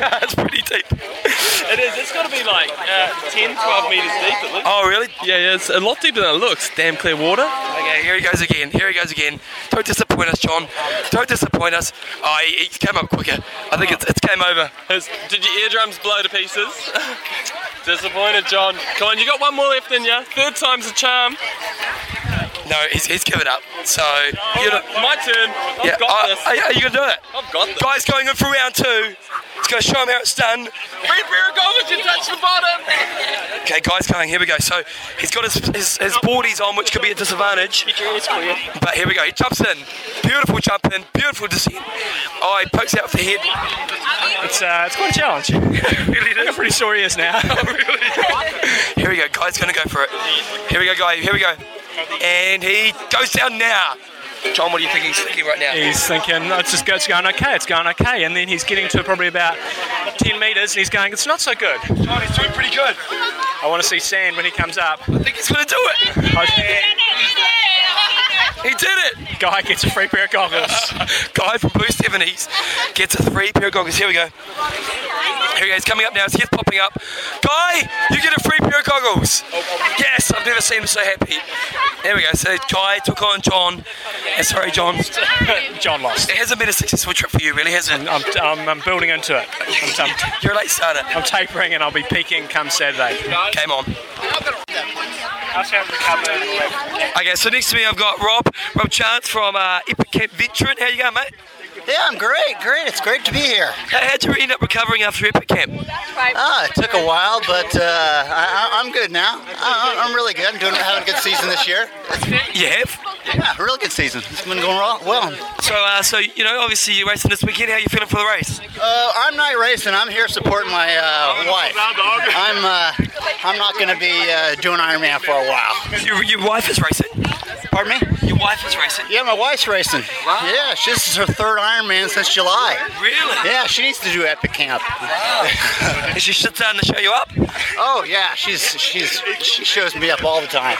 That's pretty deep. It is. It's got to be like uh, ten, twelve metres deep, it looks. Oh, really? Yeah, yeah. It's a lot deeper than it looks. Damn clear water. Okay, here he goes again. Here he goes again. Don't disappoint us, John. Don't disappoint us. Oh, he, he came up quicker. I think it's, it's game over. His, did your eardrums blow to pieces? Disappointed, John. Come on, you got one more left in you. Third time's a charm. No, he's, he's given up. So oh, you know, my turn. I've yeah, got uh, this. Are, are you gonna do it? I've got this. Guy's going in for round two. It's gonna show him how it's done. Free pair of goggles, you touch the bottom. Okay, Guy's going. Here we go. So he's got his his, his boardies on, which could be a disadvantage. But here we go. He jumps in. Beautiful jump in. Beautiful descent. Oh, he pokes out with the head. It's uh, it's quite a challenge. Really, I'm pretty sure he is now. Oh, really? Here we go. Guy's gonna go for it. Here we go, Guy. Here we go. And he goes down now. John, what do you think he's thinking right now? He's thinking, no, it's just it's going okay, it's going okay. And then he's getting to probably about ten metres and he's going, it's not so good. John, he's doing pretty good. I want to see sand when he comes up. I think he's going to do it. I, he did it. Guy gets a free pair of goggles. Guy from Blue Seventies gets a free pair of goggles. Here we go. Here he goes, coming up now, his head's popping up. Guy, you get a free pair of goggles. Yes, I've never seen him so happy. There we go, so Guy took on John. And sorry, John. John lost. It hasn't been a successful trip for you, really, has it? I'm, I'm, I'm building into it. I'm, I'm, You're a late starter. I'm tapering and I'll be peaking come Saturday. Came on. Okay, so next to me I've got Rob. Rob Chance from uh, Epic Camp Veteran. How you going, mate? Yeah, I'm great, great. It's great to be here. How'd you end up recovering after Epic Camp? Ah, it took a while, but uh, I, I'm good now. I, I'm really good. I'm doing, having a good season this year. You have? Yeah, a really good season. It's been going well. So, uh, so you know, obviously you're racing this weekend. How are you feeling for the race? Uh, I'm not racing. I'm here supporting my uh, wife. I'm uh, I'm not going to be uh, doing Ironman for a while. Your, your wife is racing? Pardon me? Your wife is racing? Yeah, my wife's racing. Wow. Yeah, this is her third Ironman since July. Really? Yeah, she needs to do Epic Camp. Wow. Does she sit down to show you up? Oh, yeah. She's she's she shows me up all the time.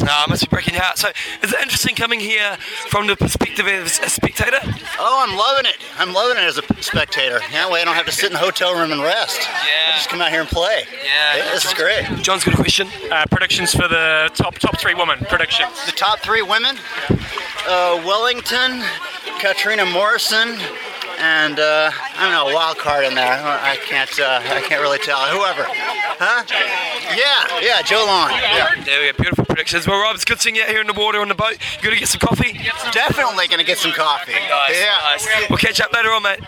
No, I must be breaking your heart. So, is it interesting coming here from the spectative spectator? Oh, I'm loving it. I'm loving it as a spectator. That way I don't have to sit in a hotel room and rest. Yeah. I just come out here and play. Yeah. yeah this John's, is great. John's got a question. Uh, predictions for the top top three women. Predictions. The top three women? Uh, Wellington, Katrina Morrison, and uh, I don't know, a wild card in there. I can't uh, I can't really tell. Whoever. Huh? Yeah, yeah, Joe Long. Yeah. There we go, beautiful predictions. Well, Rob, it's good seeing you out here in the water on the boat. You going to get some coffee? Definitely going to get some coffee. Nice, yeah. Nice. We'll catch up later on, mate.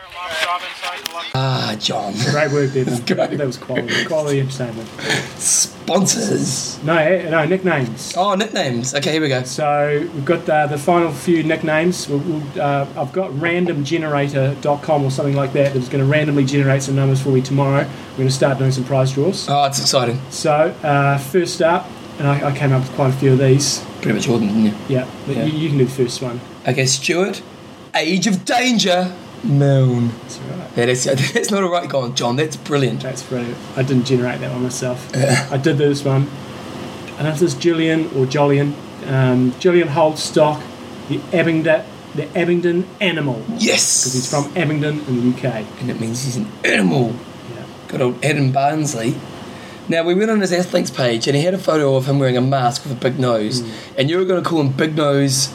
Ah, John. Great work there, man. Great. That was quality. Quality entertainment. Sponsors. No, no, nicknames. Oh, nicknames. Okay, here we go. So we've got the, the final few nicknames. We'll, we'll, uh, I've got random generator dot com or something like that that's going to randomly generate some numbers for me tomorrow. We're going to start doing some prize draws. Oh, it's exciting. So uh, first up, and I, I came up with quite a few of these. Pretty much all of them, didn't you? Yeah, yeah. You, you can do the first one. Okay, Stuart. Age of Danger. Moon. That's right. That is, that's not a right go on, John. That's brilliant. That's brilliant. I didn't generate that one myself. Yeah. I did this one. And this is Julian or Jolyon. Um, Julian Holdstock, the Abingdon, the Abingdon animal. Yes. Because he's from Abingdon in the U K. And it means he's an animal. Yeah. Good old Adam Barnsley. Now, we went on his Athlinks page and he had a photo of him wearing a mask with a big nose. Mm. And you were going to call him Big Nose...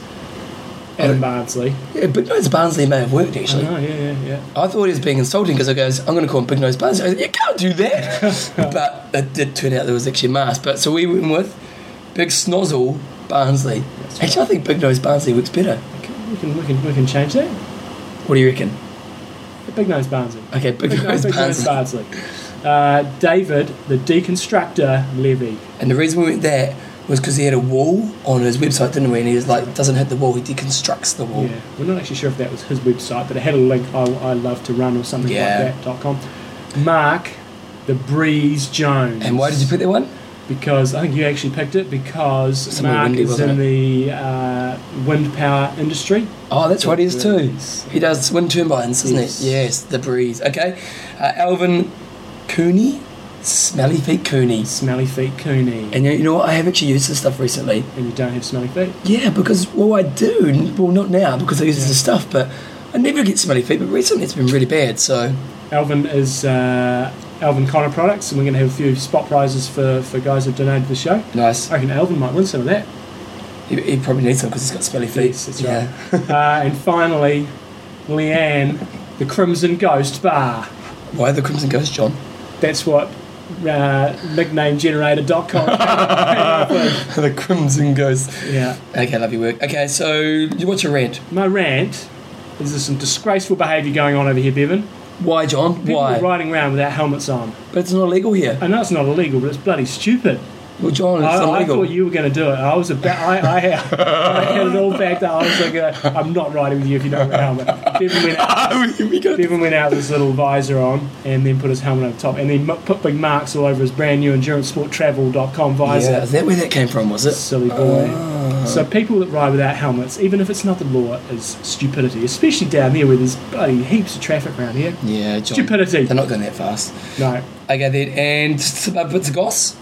Adam Barnsley. Yeah, Big Nose Barnsley may have worked, actually. Oh, yeah, yeah, yeah. I thought he was being insulting because I goes, I'm going to call him Big Nose Barnsley. I said, you can't do that. But it did turn out there was actually a mask. But so we went with Big Snozzle Barnsley. Right. Actually, I think Big Nose Barnsley works better. Okay, we can, we can, we can change that. What do you reckon? Big Nose Barnsley. Okay, Big, Big Nose, Nose Barnsley. Big Nose Barnsley. Uh, David, the Deconstructor Levy. And the reason we went there was because he had a wall on his website, didn't we? And he was like, doesn't hit the wall, he deconstructs the wall. Yeah, we're not actually sure if that was his website, but it had a link, I, I love to run or something yeah. like that, .com. Mark, the Breeze Jones. And why did you pick that one? Because, I think you actually picked it, because something Mark windy, is in it? the uh, wind power industry. Oh, that's the right, he is too. He does wind turbines, doesn't yes. it? Yes, the Breeze. Okay, uh, Alvin Cooney. Smelly Feet Cooney. Smelly Feet Cooney. And you know what? I have actually used this stuff recently. And you don't have smelly feet? Yeah, because, well, I do. Well, not now because I use yeah. this stuff, but I never get smelly feet. But recently it's been really bad, so... Alvin is uh, Alvin Connor Products, and we're going to have a few spot prizes for, for guys who've donated the show. Nice. I reckon Alvin might win some of that. He, he probably needs some because he's got smelly feet. Yes, that's yeah. right. uh, and finally, Leanne, the Crimson Ghost Bar. Why the Crimson Ghost, John? That's what... Uh, nickname generator dot com The Crimson Ghost. Yeah. Okay, love your work. Okay, so what's your rant? My rant is there's some disgraceful behaviour going on over here, Bevan. Why, John? People Why? People are riding around without helmets on. But it's not illegal here. I know it's not illegal, but it's bloody stupid. Well, John, it's I, not illegal. I thought you were going to do it. I was about. I, I, had, I had it all backed up. I was like, uh, I'm not riding with you if you don't wear a helmet. Bevan went out. Bevan went out with his little visor on, and then put his helmet on top, and then put big marks all over his brand new endurance sport travel dot com visor. Yeah, is that where that came from? Was it? Silly boy. Oh. So people that ride without helmets, even if it's not the law, is stupidity. Especially down there where there's bloody heaps of traffic around here. Yeah, John. Stupidity. They're not going that fast. No. Okay then, and uh, bits of goss.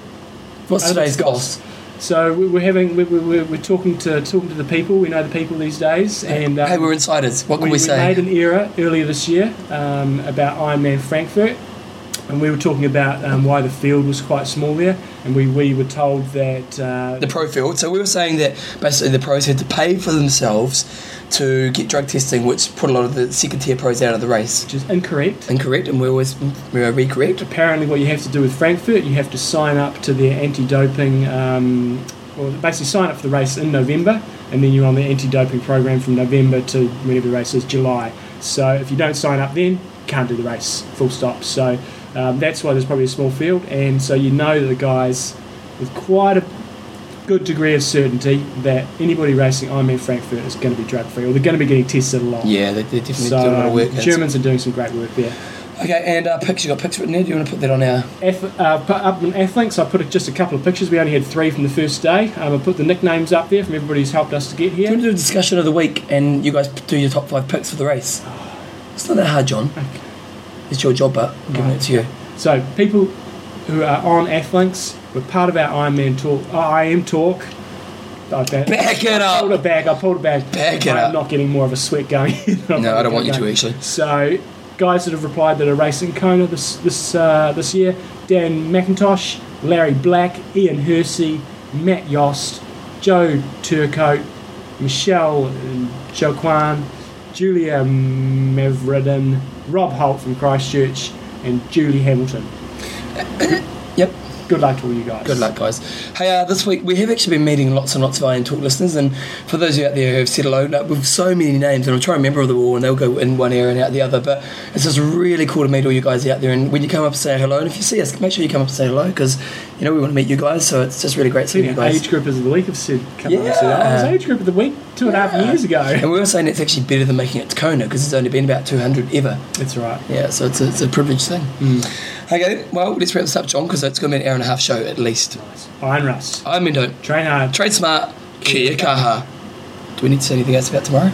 What's Over today's goss? So we're having we're, we're, we're talking to talking to the people. We know the people these days, and um, hey, we're insiders. What can we, we say? We made an error earlier this year um, about Ironman Frankfurt, and we were talking about um, why the field was quite small there, and we, we were told that uh, the pro field. So we were saying that basically the pros had to pay for themselves to get drug testing, which put a lot of the second tier pros out of the race, which is incorrect incorrect and we're always we're re-correct. Apparently what you have to do with Frankfurt, you have to sign up to their anti-doping um, or basically sign up for the race in November, and then you're on the anti-doping program from November to whenever the race is, July. So if you don't sign up then, can't do the race, full stop. So um, that's why there's probably a small field, and so you know that the guys with quite a good degree of certainty that anybody racing Ironman Frankfurt is going to be drug free, or they're going to be getting tested a lot. Yeah, they're definitely so, doing a lot of work. So Germans are doing some great work there. Okay, and uh, pictures, you got pictures written there? Do you want to put that on our Ath- uh, put up on Athlinks? I put just a couple of pictures. We only had three from the first day. Um, I put the nicknames up there from everybody who's helped us to get here. Do you want to do a discussion of the week, and you guys do your top five picks for the race? It's not that hard, John. Okay. It's your job, but I'm giving right. it to you. So people who are on Athlinks, we're part of our Ironman Talk, I am Talk like that. Back it up. I pulled it back. I pulled it back. Back it I'm up. I'm not getting more of a sweat going. No, I don't want you to, actually. So, guys that have replied that are racing Kona this this uh, this year: Dan McIntosh, Larry Black, Ian Hersey, Matt Yost, Joe Turcotte, Michelle Joquan, Julia Mavridin, Rob Holt from Christchurch, and Julie Hamilton. Yep. Good luck to all you guys. Good luck, guys. Hey, uh, this week we have actually been meeting lots and lots of I N Talk listeners, and for those of you out there who have said hello, no, with so many names, and I'll try to remember them all, and they'll go in one ear and out the other, but it's just really cool to meet all you guys out there, and when you come up and say hello, and if you see us, make sure you come up and say hello, because, you know, we want to meet you guys, so it's just really great seeing yeah, you guys. Age groupers of the week have said, come yeah. up and say that. It was age group of the week two and a yeah. half years ago. And we were saying it's actually better than making it to Kona, because there's only been about two hundred ever. That's right. Yeah, so it's a, it's a privileged thing. Mm. Okay, well, let's wrap this up, John, because it's going to be an hour and a half show at least. Nice. Iron Rust. I mean, don't. Train hard. Trade smart. Kia kaha. Do we need to say anything else about tomorrow?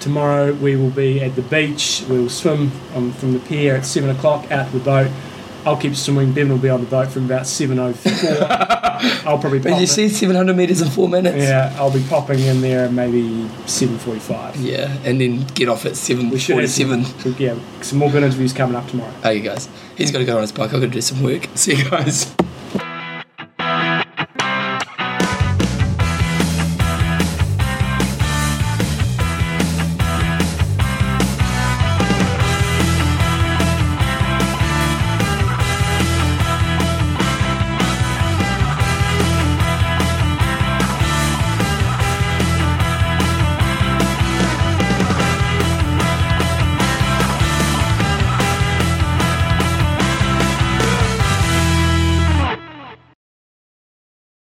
Tomorrow we will be at the beach. We will swim um, from the pier at seven o'clock out to the boat. I'll keep swimming. Bevan will be on the boat from about seven oh four. I'll probably pop. Did you see seven hundred metres in four minutes? Yeah, I'll be popping in there maybe seven forty-five. Yeah, and then get off at seven forty-seven. Yeah, some more good interviews coming up tomorrow. Hey, you guys. He's got to go on his bike. I've got to do some work. See you guys.